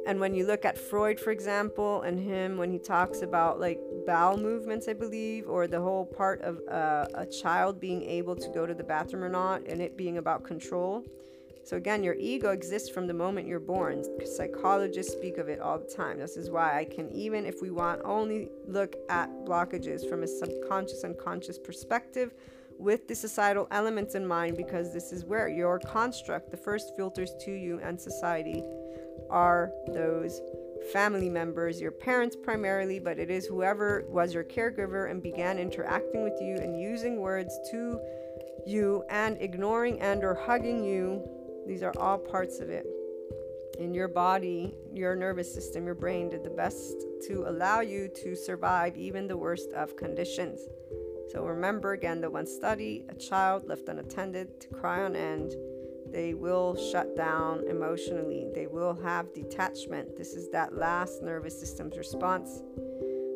And when you look at Freud, for example, and him when he talks about like bowel movements, I believe, or the whole part of uh, a child being able to go to the bathroom or not, and it being about control. So again, your ego exists from the moment you're born. Psychologists speak of it all the time. This is why I can, even if we want, only look at blockages from a subconscious and conscious perspective with the societal elements in mind, because this is where your construct, the first filters to you and society, are those family members, your parents primarily, but it is whoever was your caregiver and began interacting with you and using words to you and ignoring and or hugging you. These are all parts of it. In your body, your nervous system, your brain did the best to allow you to survive even the worst of conditions. So remember again the one study, a child left unattended to cry on end, they will shut down emotionally. They will have detachment. This is that last nervous system's response.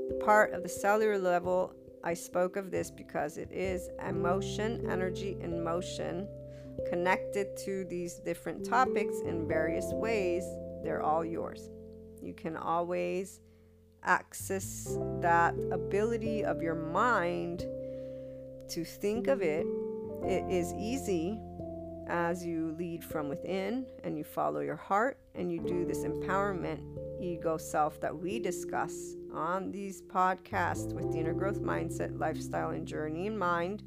The part of the cellular level, I spoke of this because it is emotion, energy in motion, connected to these different topics in various ways. They're all yours. You can always access that ability of your mind to think of it. It is easy as you lead from within and you follow your heart and you do this empowerment ego self that we discuss on these podcasts with the inner growth mindset, lifestyle, and journey in mind.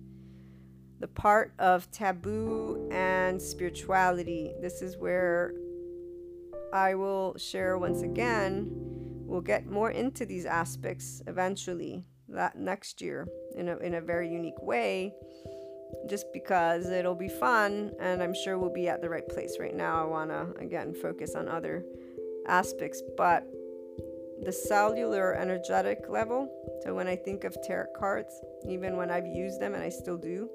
The part of taboo and spirituality, this is where I will share once again. We'll get more into these aspects eventually, that next year, in a, in a very unique way, just because it'll be fun and I'm sure we'll be at the right place. Right now I want to again focus on other aspects, but the cellular energetic level. So when I think of tarot cards, even when I've used them, and I still do,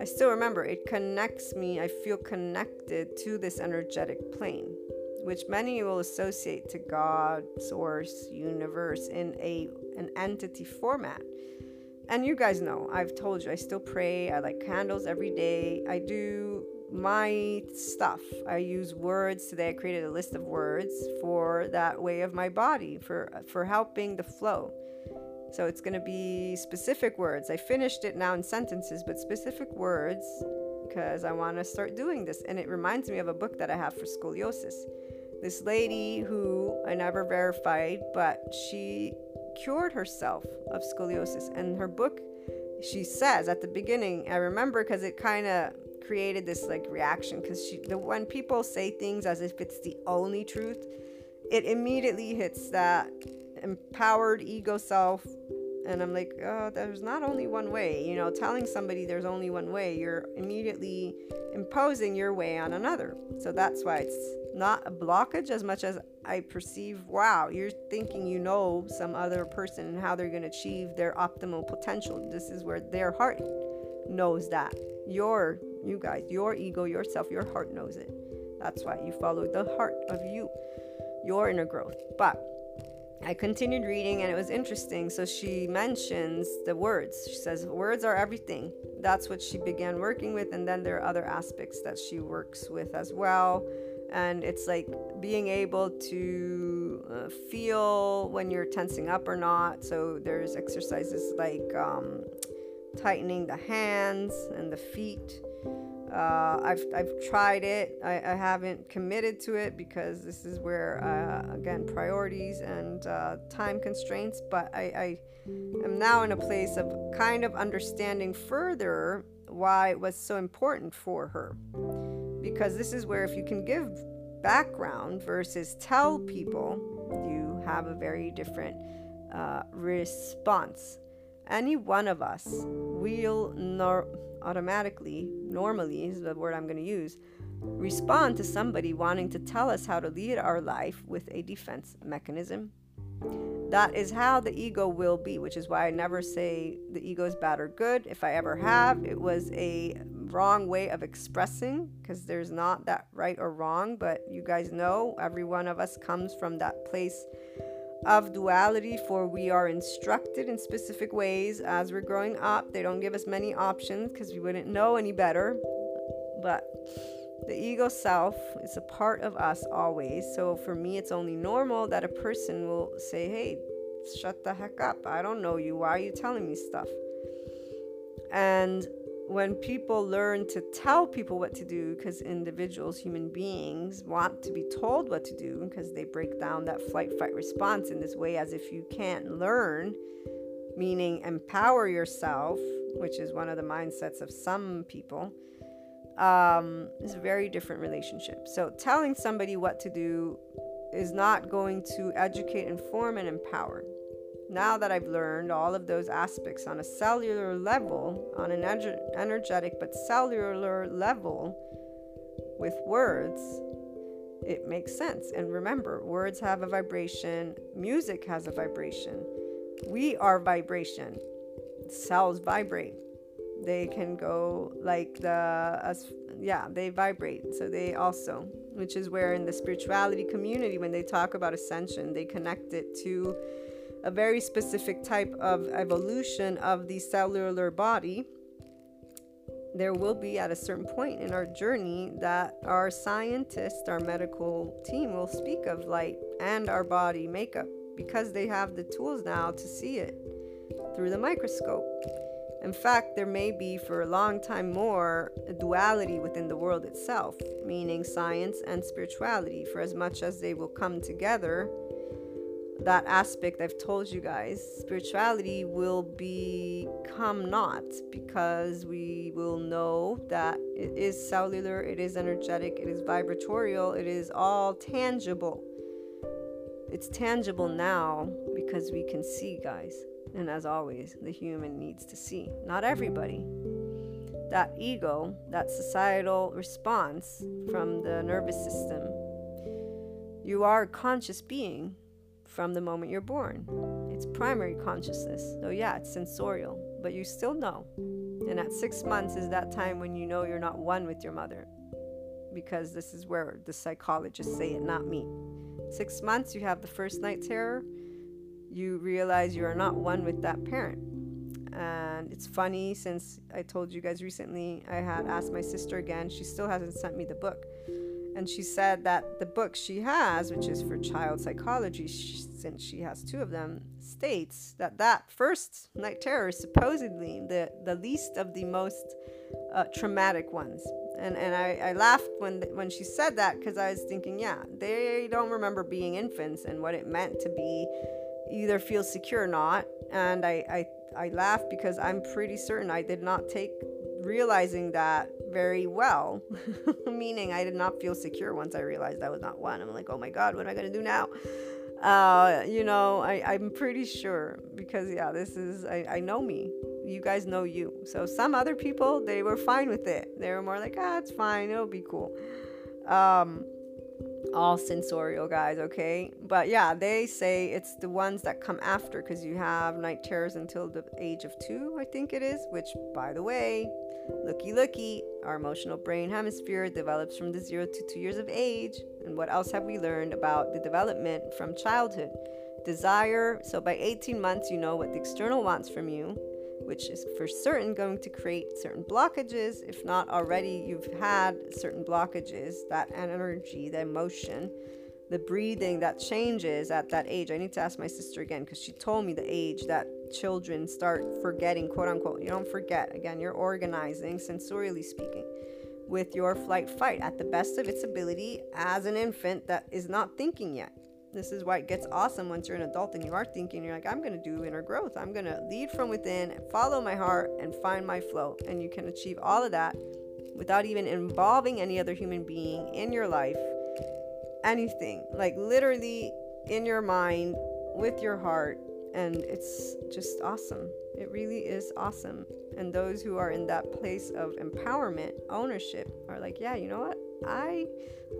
I still remember it connects me. I feel connected to this energetic plane, which many will associate to God, source, universe in a an entity format. And you guys know, I've told you, I still pray. I light candles every day. I do my stuff. I use words today. I created a list of words for that way of my body, for, for helping the flow. So it's going to be specific words. I finished it now in sentences, but specific words, because I want to start doing this. And it reminds me of a book that I have for scoliosis. This lady who I never verified, but she cured herself of scoliosis. And her book, she says at the beginning, I remember because it kind of created this like reaction, because she, the when people say things as if it's the only truth, it immediately hits that empowered ego self. And I'm like, oh, there's not only one way. You know, telling somebody there's only one way, you're immediately imposing your way on another. So that's why it's not a blockage as much as I perceive, wow, you're thinking you know some other person and how they're going to achieve their optimal potential. This is where their heart knows that. Your, you guys, your ego, yourself, your heart knows it. That's why you follow the heart of you, your inner growth. But I continued reading and it was interesting. So she mentions the words. She says, words are everything. That's what she began working with. And then there are other aspects that she works with as well. And it's like being able to uh, feel when you're tensing up or not. So there's exercises like um, tightening the hands and the feet. Uh, I've I've tried it. I, I haven't committed to it because this is where, uh, again, priorities and uh, time constraints. But I, I am now in a place of kind of understanding further why it was so important for her. Because this is where if you can give background versus tell people, you have a very different uh, response. Any one of us will know... automatically, normally is the word I'm going to use, respond to somebody wanting to tell us how to lead our life with a defense mechanism. That is how the ego will be, which is why I never say the ego is bad or good. If I ever have, it was a wrong way of expressing, because there's not that right or wrong, but you guys know every one of us comes from that place of duality, for we are instructed in specific ways as we're growing up. They don't give us many options because we wouldn't know any better. But the ego self is a part of us always. So for me, it's only normal that a person will say, hey, shut the heck up, I don't know you, why are you telling me stuff? And when people learn to tell people what to do, because individuals, human beings, want to be told what to do, because they break down that flight fight response in this way, as if you can't learn, meaning empower yourself which is one of the mindsets of some people, um, is a very different relationship. So telling somebody what to do is not going to educate, inform, and empower. Now that I've learned all of those aspects on a cellular level, on an ener- energetic but cellular level with words, it makes sense. And remember, words have a vibration. Music has a vibration. We are vibration. Cells vibrate. They can go like the, uh, yeah, they vibrate. So they also, which is where in the spirituality community, when they talk about ascension, they connect it to a very specific type of evolution of the cellular body. There will be at a certain point in our journey that our scientists, our medical team will speak of light and our body makeup, because they have the tools now to see it through the microscope. In fact, there may be for a long time more a duality within the world itself, meaning science and spirituality, for as much as they will come together. That aspect I've told you guys, spirituality will become not, because we will know that it is cellular, it is energetic, it is vibratorial, it is all tangible. It's tangible now because we can see, guys. And as always, the human needs to see. Not everybody. That ego, that societal response from the nervous system. You are a conscious being. From the moment you're born, it's primary consciousness. So yeah, it's sensorial, but you still know. And at six months is that time when you know you're not one with your mother, because this is where the psychologists say it, not me. Six months, you have the first night terror. You realize you are not one with that parent. And it's funny, since I told you guys recently, I had asked my sister again. She still hasn't sent me the book. And she said that the book she has, which is for child psychology, she, since she has two of them, states that that first night terror is supposedly the, the least of the most uh, traumatic ones. And and I, I laughed when when she said that, because I was thinking, yeah, they don't remember being infants and what it meant to be either feel secure or not. And I, I, I laughed because I'm pretty certain I did not take realizing that very well, meaning I did not feel secure once I realized I was not one. I'm like, oh my God, what am I going to do now? Uh, you know, I, I'm pretty sure, because yeah, this is, I, I know me, you guys know you. So some other people, they were fine with it. They were more like, ah, it's fine. It'll be cool. Um, all sensorial, guys. Okay. But yeah, they say it's the ones that come after, because you have night terrors until the age of two, I think it is, which, by the way, looky looky, our emotional brain hemisphere develops from the zero to two years of age. And what else have we learned about the development from childhood? Desire. So by eighteen months, you know what the external wants from you, which is for certain going to create certain blockages. If not already, you've had certain blockages, that energy, the emotion, the breathing that changes at that age. I need to ask my sister again, because she told me the age that children start forgetting, quote unquote. You don't forget. Again, you're organizing, sensorially speaking, with your flight fight at the best of its ability as an infant that is not thinking yet. This is why it gets awesome once you're an adult and you are thinking. You're like, I'm going to do inner growth. I'm going to lead from within, follow my heart, and find my flow. And you can achieve all of that without even involving any other human being in your life. Anything. Like literally in your mind, with your heart. And it's just awesome. It really is awesome. And those who are in that place of empowerment, ownership, are like, yeah, you know what? I,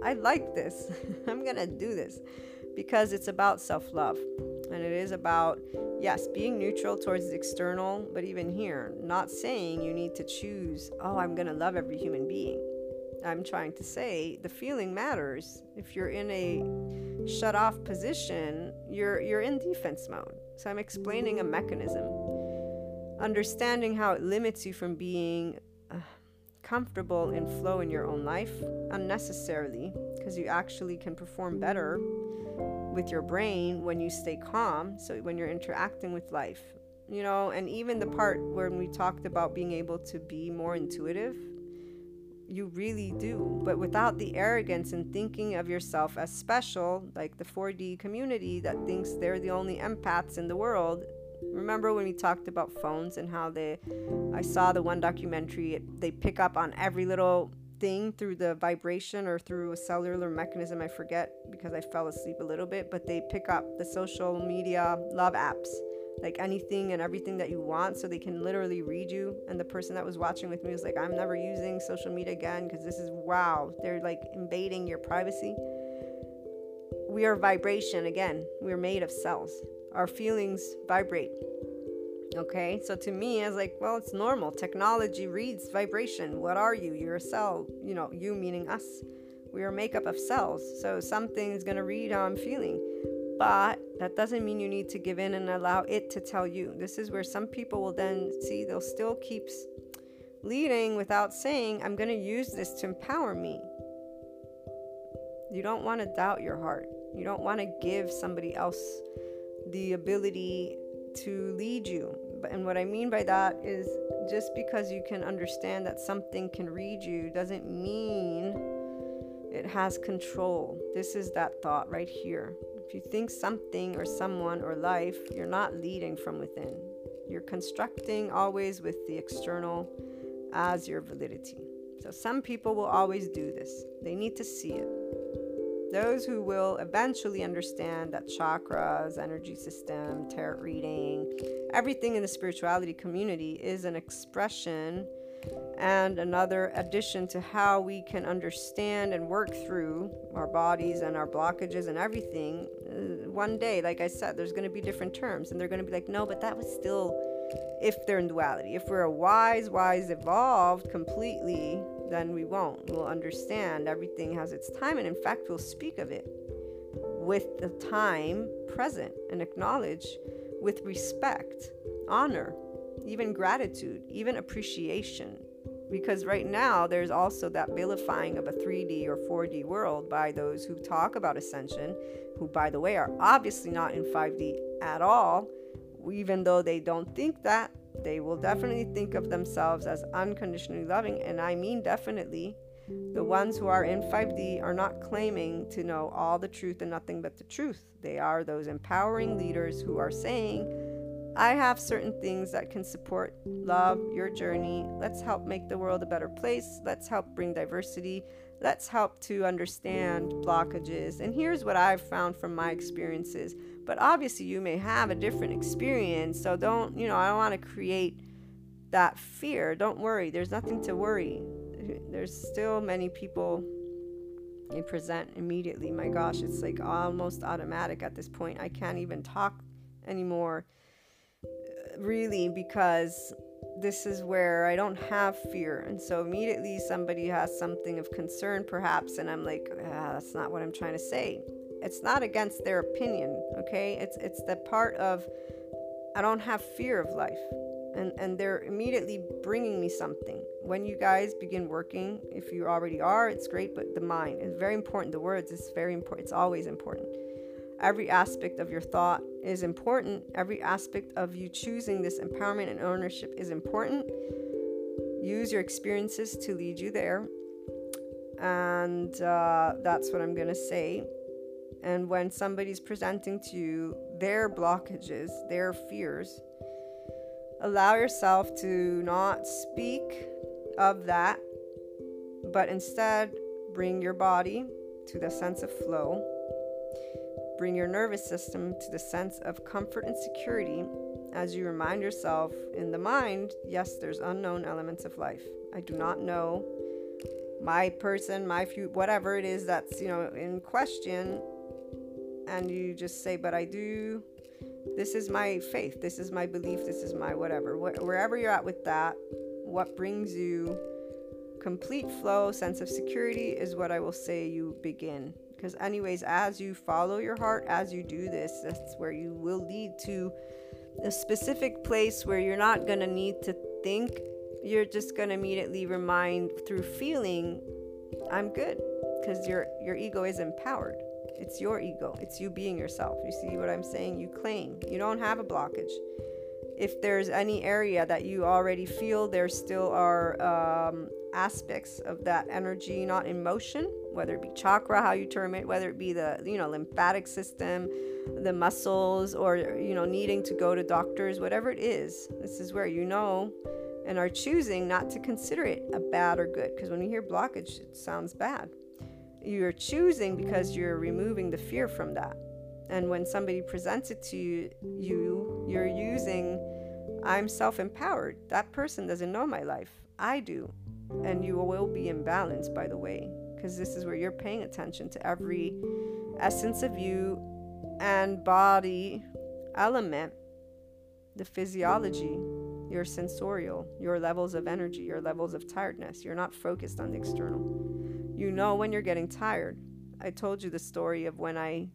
I like this. I'm going to do this. Because it's about self-love, and it is about, yes, being neutral towards the external, but even here, not saying you need to choose, oh, I'm going to love every human being. I'm trying to say the feeling matters. If you're in a shut-off position, you're you're in defense mode. So I'm explaining a mechanism, understanding how it limits you from being uh, comfortable and flow in your own life unnecessarily, because you actually can perform better with your brain when you stay calm. So when you're interacting with life, you know, and even the part when we talked about being able to be more intuitive, you really do, but without the arrogance and thinking of yourself as special, like the four D community that thinks they're the only empaths in the world. Remember when we talked about phones and how they, I saw the one documentary, it, they pick up on every little thing through the vibration or through a cellular mechanism. I forget because I fell asleep a little bit, but they pick up the social media love apps, like anything and everything that you want, so they can literally read you. And the person that was watching with me was like, I'm never using social media again because this is, wow, they're like invading your privacy. We are vibration again. We're made of cells. Our feelings vibrate. Okay, so to me, I was like, well, it's normal. Technology reads vibration. What are you? You're a cell. You know, you meaning us. We are made up of cells. So something is going to read how I'm feeling. But that doesn't mean you need to give in and allow it to tell you. This is where some people will then see they'll still keep leading without saying, I'm going to use this to empower me. You don't want to doubt your heart. You don't want to give somebody else the ability to lead you. And what I mean by that is just because you can understand that something can read you doesn't mean it has control. This is that thought right here. If you think something or someone or life, you're not leading from within. You're constructing always with the external as your validity. So some people will always do this. They need to see it. Those who will eventually understand that chakras, energy system, tarot reading, everything in the spirituality community is an expression and another addition to how we can understand and work through our bodies and our blockages and everything. One day, like I said, there's going to be different terms, and they're going to be like, no, but that was still, if they're in duality. If we're a wise, wise, evolved completely, then we won't. We'll understand everything has its time, and in fact, we'll speak of it with the time present and acknowledge with respect, honor, even gratitude, even appreciation. Because right now, there's also that vilifying of a three D or four D world by those who talk about ascension, who, by the way, are obviously not in five D at all. Even though they don't think that, they will definitely think of themselves as unconditionally loving. And I mean definitely, the ones who are in five D are not claiming to know all the truth and nothing but the truth. They are those empowering leaders who are saying, I have certain things that can support love, your journey. Let's help make the world a better place. Let's help bring diversity. Let's help to understand blockages. And here's what I've found from my experiences. But obviously you may have a different experience. So don't, you know, I don't want to create that fear. Don't worry. There's nothing to worry. There's still many people they present immediately. My gosh, it's like almost automatic at this point. I can't even talk anymore, really, because this is where I don't have fear. And so immediately somebody has something of concern, perhaps, and I'm like, ah, that's not what I'm trying to say. It's not against their opinion, okay? It's it's the part of, I don't have fear of life. And, and they're immediately bringing me something. When you guys begin working, if you already are, it's great, but the mind is very important. The words is very important. It's always important. Every aspect of your thought is important. Every aspect of you choosing this empowerment and ownership is important. Use your experiences to lead you there. And uh, that's what I'm going to say. And when somebody's presenting to you their blockages, their fears, allow yourself to not speak of that, but instead bring your body to the sense of flow. Bring your nervous system to the sense of comfort and security as you remind yourself in the mind, yes, there's unknown elements of life. I do not know my person, my few, whatever it is that's, you know, in question. And you just say, but I do, this is my faith, this is my belief, this is my whatever. Wh- wherever you're at with that, what brings you complete flow, sense of security is what I will say you begin. Because anyways, as you follow your heart, as you do this, that's where you will lead to a specific place where you're not going to need to think. You're just going to immediately remind through feeling, I'm good. Because your your ego is empowered. It's your ego. It's you being yourself. You see what I'm saying? You claim. You don't have a blockage. if there's any area that you already feel, there still are um, aspects of that energy not in motion, whether it be chakra, how you term it, whether it be the, you know, lymphatic system, the muscles, or, you know, needing to go to doctors, whatever it is. This is where you know and are choosing not to consider it a bad or good, because when you hear blockage, it sounds bad. You're choosing because you're removing the fear from that. And when somebody presents it to you, you you're using, I'm self-empowered. That person doesn't know my life. I do. And you will be imbalanced, by the way, because this is where you're paying attention to every essence of you and body element, the physiology, your sensorial, your levels of energy, your levels of tiredness. You're not focused on the external. You know when you're getting tired. I told you the story of when I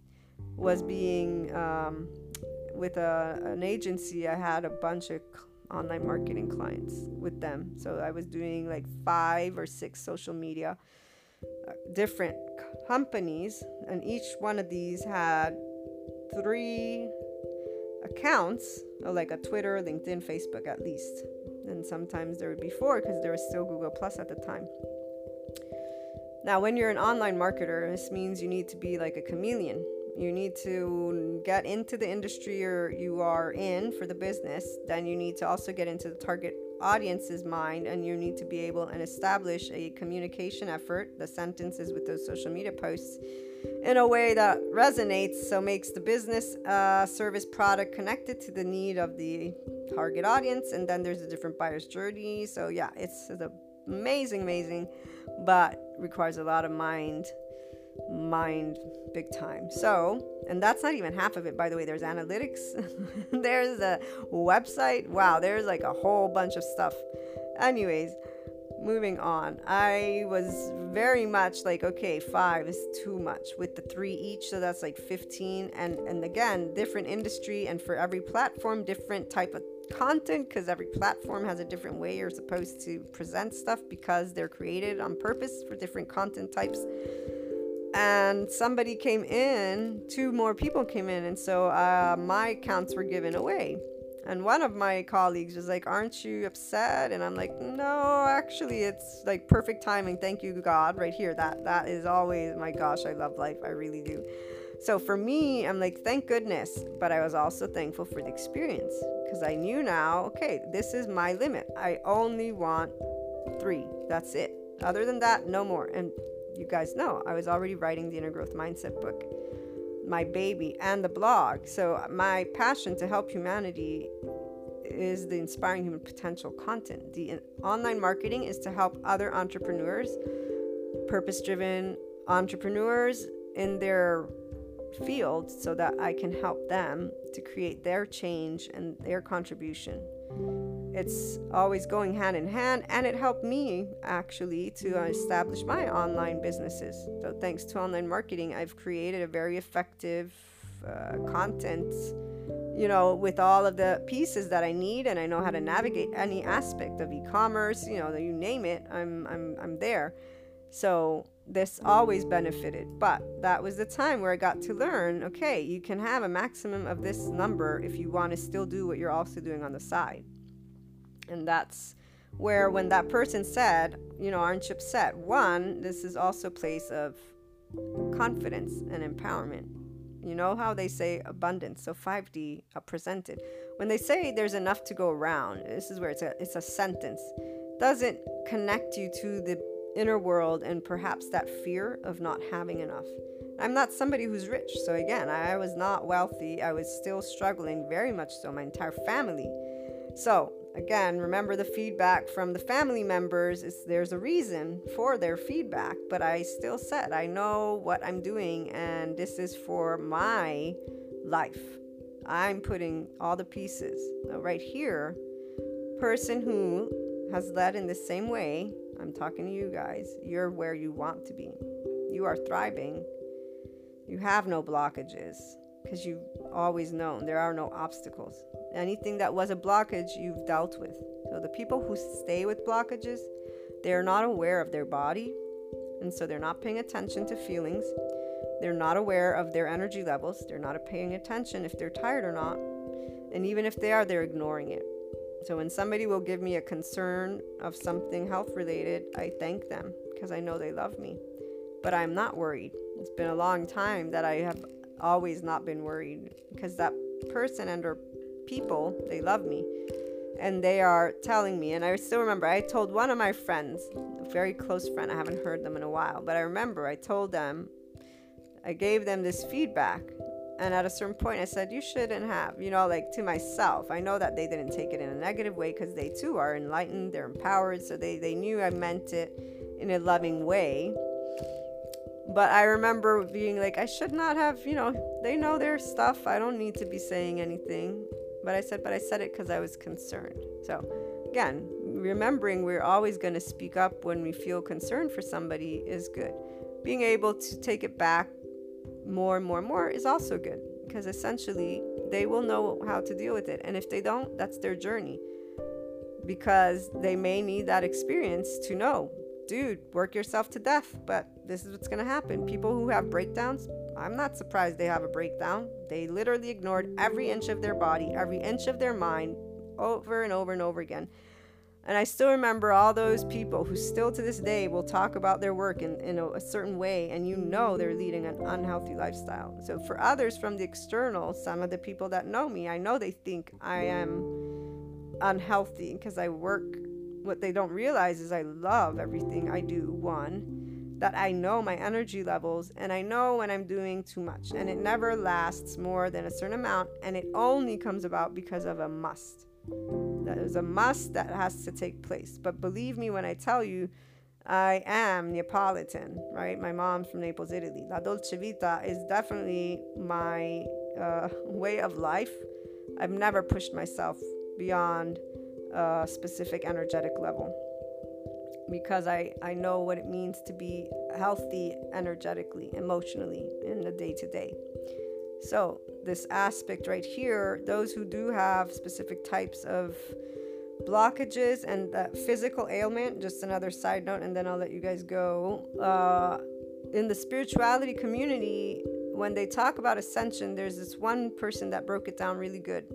was being um, with a, an agency. I had a bunch of online marketing clients with them. So I was doing like five or six social media uh, different companies, and each one of these had three accounts, like a Twitter, LinkedIn, Facebook at least. And sometimes there would be four because there was still Google Plus at the time. Now, when you're an online marketer, this means you need to be like a chameleon. You need to get into the industry or you are in for the business. Then you need to also get into the target audience's mind, and you need to be able and establish a communication effort, the sentences with those social media posts, in a way that resonates, so makes the business uh, service product connected to the need of the target audience. And then there's a different buyer's journey. So yeah, it's amazing, amazing, but requires a lot of mind. mind big time. So, and that's not even half of it, by the way. There's analytics, there's a website. Wow, there's like a whole bunch of stuff. Anyways, moving on. I was very much like, okay, five is too much with the three each, so that's like fifteen. And and again, different industry, and for every platform, different type of content, because every platform has a different way you're supposed to present stuff, because they're created on purpose for different content types. And somebody came in, two more people came in, and so uh, my accounts were given away. And one of my colleagues was like, aren't you upset? And I'm like, no, actually, it's like perfect timing. Thank you, God, right here. That That is always, my gosh, I love life. I really do. So for me, I'm like, thank goodness. But I was also thankful for the experience, because I knew now, okay, this is my limit. I only want three. That's it. Other than that, no more. And you guys know I was already writing the Inner Growth Mindset book, my baby, and the blog. So my passion to help humanity is the inspiring human potential content. The online marketing is to help other entrepreneurs, purpose-driven entrepreneurs in their field, so that I can help them to create their change and their contribution. It's always going hand in hand, and it helped me actually to establish my online businesses. So thanks to online marketing, I've created a very effective uh, content, you know, with all of the pieces that I need, and I know how to navigate any aspect of e-commerce, you know, you name it, I'm I'm I'm there. So this always benefited, but that was the time where I got to learn, okay, you can have a maximum of this number if you want to still do what you're also doing on the side. And that's where, when that person said, you know, aren't you upset? One, this is also a place of confidence and empowerment. You know how they say abundance, so five D uh, presented. When they say there's enough to go around, this is where it's a, it's a sentence. Doesn't connect you to the inner world and perhaps that fear of not having enough. I'm not somebody who's rich. So again, I was not wealthy. I was still struggling very much so, my entire family. So again, remember the feedback from the family members. It's, there's a reason for their feedback, but I still said, I know what I'm doing, and this is for my life. I'm putting all the pieces. Now, right here, person who has led in the same way, I'm talking to you guys, you're where you want to be. You are thriving. You have no blockages, because you've always known there are no obstacles. Anything that was a blockage, you've dealt with. So the people who stay with blockages, they're not aware of their body, and so they're not paying attention to feelings. They're not aware of their energy levels. They're not paying attention if they're tired or not. And even if they are, they're ignoring it. So when somebody will give me a concern of something health related, I thank them because I know they love me. But I'm not worried. It's been a long time that I have always not been worried because that person and or people, they love me. And they are telling me, and I still remember, I told one of my friends, a very close friend, I haven't heard them in a while, but I remember I told them, I gave them this feedback. And at a certain point, I said, you shouldn't have, you know, like to myself. I know that they didn't take it in a negative way because they too are enlightened, they're empowered. So they, they knew I meant it in a loving way. But I remember being like, I should not have, you know, they know their stuff. I don't need to be saying anything. But I said, but I said it because I was concerned. So again, remembering we're always going to speak up when we feel concerned for somebody is good. Being able to take it back more and more and more is also good because essentially they will know how to deal with it. And if they don't, that's their journey because they may need that experience to know, dude, work yourself to death, but this is what's going to happen. People who have breakdowns, I'm not surprised they have a breakdown. They literally ignored every inch of their body, every inch of their mind, over and over and over again. And I still remember all those people who still to this day will talk about their work in, in a, a certain way, and you know they're leading an unhealthy lifestyle. So for others from the external, some of the people that know me, I know they think I am unhealthy because I work. What they don't realize is I love everything I do, one. That I know my energy levels and I know when I'm doing too much, and it never lasts more than a certain amount, and it only comes about because of a must. There's a must that has to take place. But believe me when I tell you, I am Neapolitan, right? My mom's from Naples, Italy. La dolce vita is definitely my uh, way of life. I've never pushed myself beyond a specific energetic level. Because I, I know what it means to be healthy energetically, emotionally in the day-to-day. So this aspect right here, those who do have specific types of blockages and that physical ailment, just another side note, and then I'll let you guys go. Uh, in the spirituality community, when they talk about ascension, there's this one person that broke it down really good.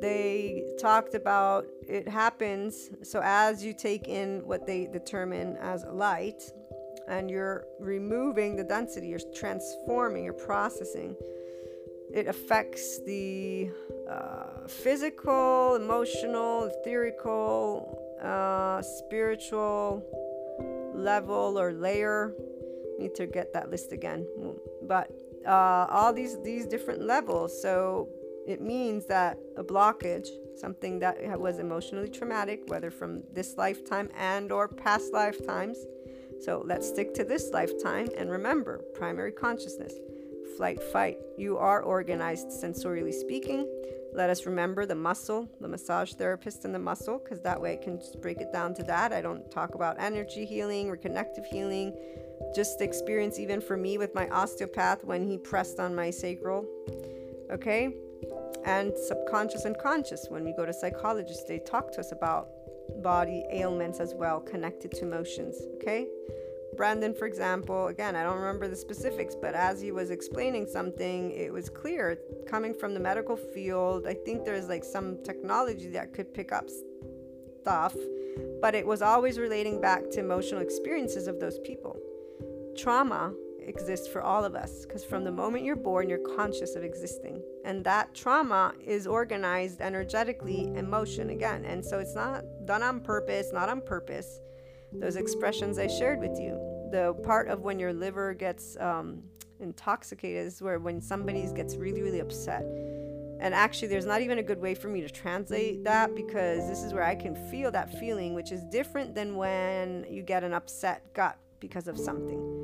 They talked about it happens, so as you take in what they determine as light, and you're removing the density, you're transforming, you're processing, it affects the uh, physical, emotional, etherical, uh, spiritual level or layer. Need to get that list again. But uh, all these, these different levels, so... It means that a blockage, something that was emotionally traumatic, whether from this lifetime and or past lifetimes. So let's stick to this lifetime and remember, primary consciousness, flight, fight. You are organized sensorially speaking. Let us remember the muscle, the massage therapist and the muscle, because that way I can just break it down to that. I don't talk about energy healing or connective healing. Just the experience even for me with my osteopath when he pressed on my sacral. Okay? And subconscious and conscious, when we go to psychologists, they talk to us about body ailments as well, connected to emotions, okay? Brendan, for example, again, I don't remember the specifics, but as he was explaining something, it was clear, coming from the medical field, I think there's like some technology that could pick up stuff, but it was always relating back to emotional experiences of those people. Trauma exists for all of us because from the moment you're born, you're conscious of existing, and that trauma is organized energetically, emotion again, and so it's not done on purpose, not on purpose. Those expressions I shared with you, the part of when your liver gets um, intoxicated is where when somebody gets really, really upset. And actually, there's not even a good way for me to translate that because this is where I can feel that feeling, which is different than when you get an upset gut because of something.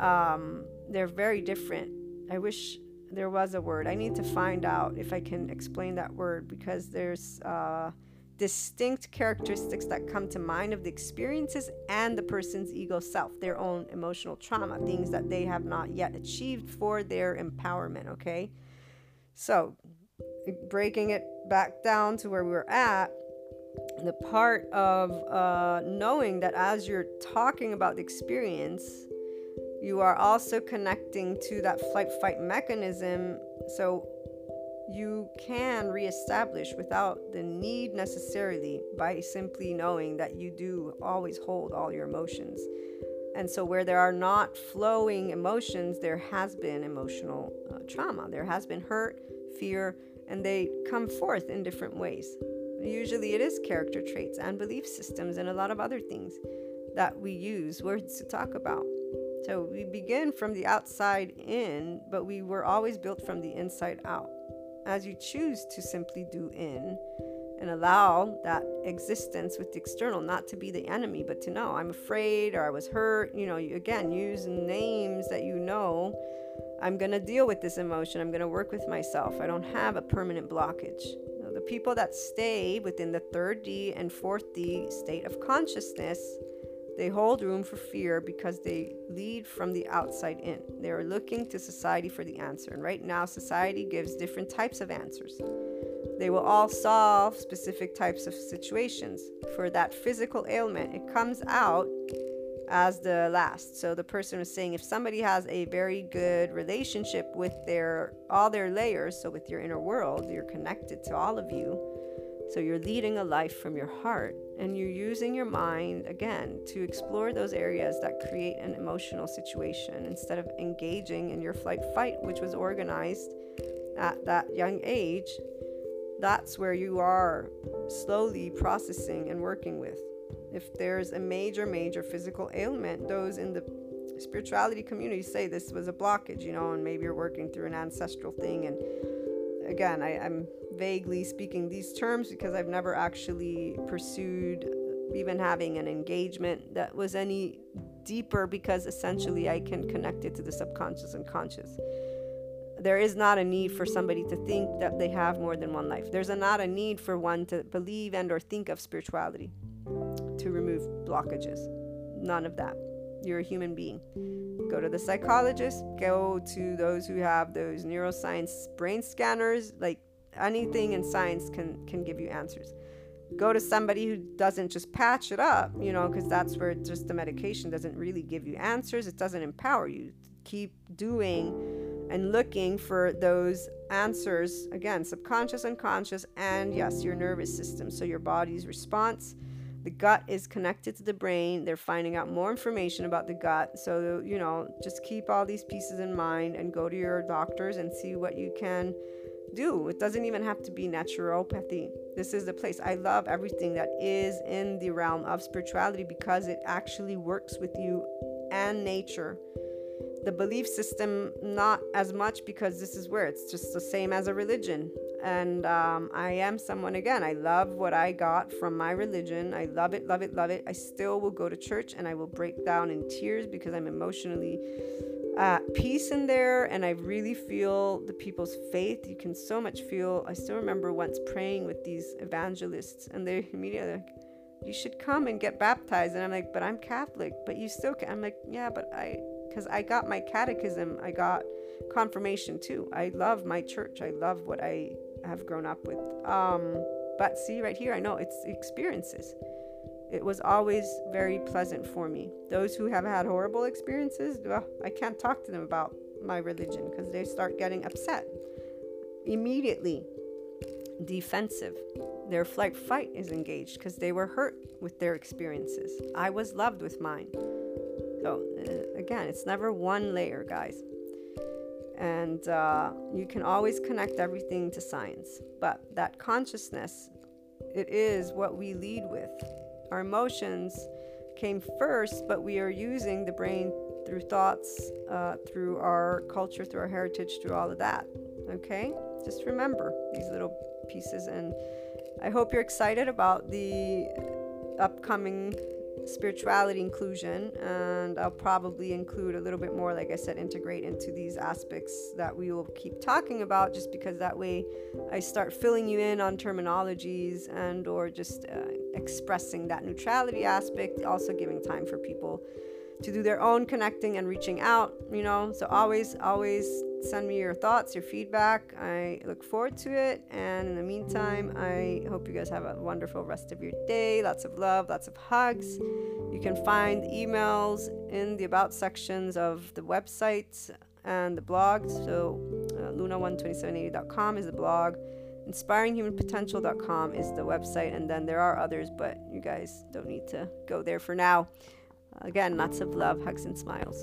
Um, they're very different. I wish there was a word. I need to find out if I can explain that word because there's uh, distinct characteristics that come to mind of the experiences and the person's ego self, their own emotional trauma, things that they have not yet achieved for their empowerment, okay? So breaking it back down to where we were at, the part of uh, knowing that as you're talking about the experience, you are also connecting to that flight-fight mechanism. So you can reestablish without the need necessarily, by simply knowing that you do always hold all your emotions. And so where there are not flowing emotions, there has been emotional uh, trauma. There has been hurt, fear, and they come forth in different ways. Usually it is character traits and belief systems and a lot of other things that we use words to talk about. So we begin from the outside in, but we were always built from the inside out. As you choose to simply do in and allow that existence with the external not to be the enemy, but to know I'm afraid or I was hurt, you know, you, again, use names that you know. I'm going to deal with this emotion. I'm going to work with myself. I don't have a permanent blockage. You know, the people that stay within the third D and fourth D state of consciousness, they hold room for fear because they lead from the outside in. They are looking to society for the answer. And right now, society gives different types of answers. They will all solve specific types of situations. For that physical ailment, it comes out as the last. So the person is saying, if somebody has a very good relationship with their all their layers, so with your inner world, you're connected to all of you. So you're leading a life from your heart, and you're using your mind, again, to explore those areas that create an emotional situation instead of engaging in your flight fight, which was organized at that young age. That's where you are slowly processing and working with. If there's a major, major physical ailment, those in the spirituality community say this was a blockage, you know, and maybe you're working through an ancestral thing. And again, I, I'm vaguely speaking these terms because I've never actually pursued even having an engagement that was any deeper, because essentially I can connect it to the subconscious and conscious. There is not a need for somebody to think that they have more than one life. There's a, not a need for one to believe and or think of spirituality to remove blockages. None of that. You're a human being. Go to the psychologist, go to those who have those neuroscience brain scanners, like anything in science can, can give you answers. Go to somebody who doesn't just patch it up, you know, because that's where just the medication doesn't really give you answers. It doesn't empower you. Keep doing and looking for those answers, again, subconscious, unconscious, and yes, your nervous system. So your body's response. The gut is connected to the brain. They're finding out more information about the gut. So, you know, just keep all these pieces in mind and go to your doctors and see what you can do. It doesn't even have to be naturopathy. This is the place. I love everything that is in the realm of spirituality because it actually works with you and nature. The belief system, not as much, because this is where it's just the same as a religion. And um, I am someone, again, I love what I got from my religion. I love it, love it, love it. I still will go to church and I will break down in tears because I'm emotionally at peace in there. And I really feel the people's faith. You can so much feel. I still remember once praying with these evangelists and they immediately like, you should come and get baptized. And I'm like, but I'm Catholic, but you still can. I'm like, yeah, but I, because I got my catechism. I got confirmation too. I love my church. I love what I have grown up with. Um, but see right here, I know it's experiences. It was always very pleasant for me. Those who have had horrible experiences, well, I can't talk to them about my religion because they start getting upset. Immediately defensive. Their flight fight is engaged because they were hurt with their experiences. I was loved with mine. So uh, again, it's never one layer, guys. And uh, you can always connect everything to science. But that consciousness, it is what we lead with. Our emotions came first, but we are using the brain through thoughts, uh, through our culture, through our heritage, through all of that. Okay? Just remember these little pieces. And I hope you're excited about the upcoming spirituality inclusion, and I'll probably include a little bit more, like I said, integrate into these aspects that we will keep talking about, just because that way I start filling you in on terminologies and or just uh, expressing that neutrality aspect, also giving time for people to do their own connecting and reaching out, you know. So always always send me your thoughts, your feedback. I look forward to it. And in the meantime, I hope you guys have a wonderful rest of your day. Lots of love, lots of hugs. You can find emails in the about sections of the websites and the blog. So uh, luna one two seven eight zero dot com is the blog. inspiring human potential dot com is the website, and then there are others, but you guys don't need to go there for now. Again, lots of love, hugs, and smiles.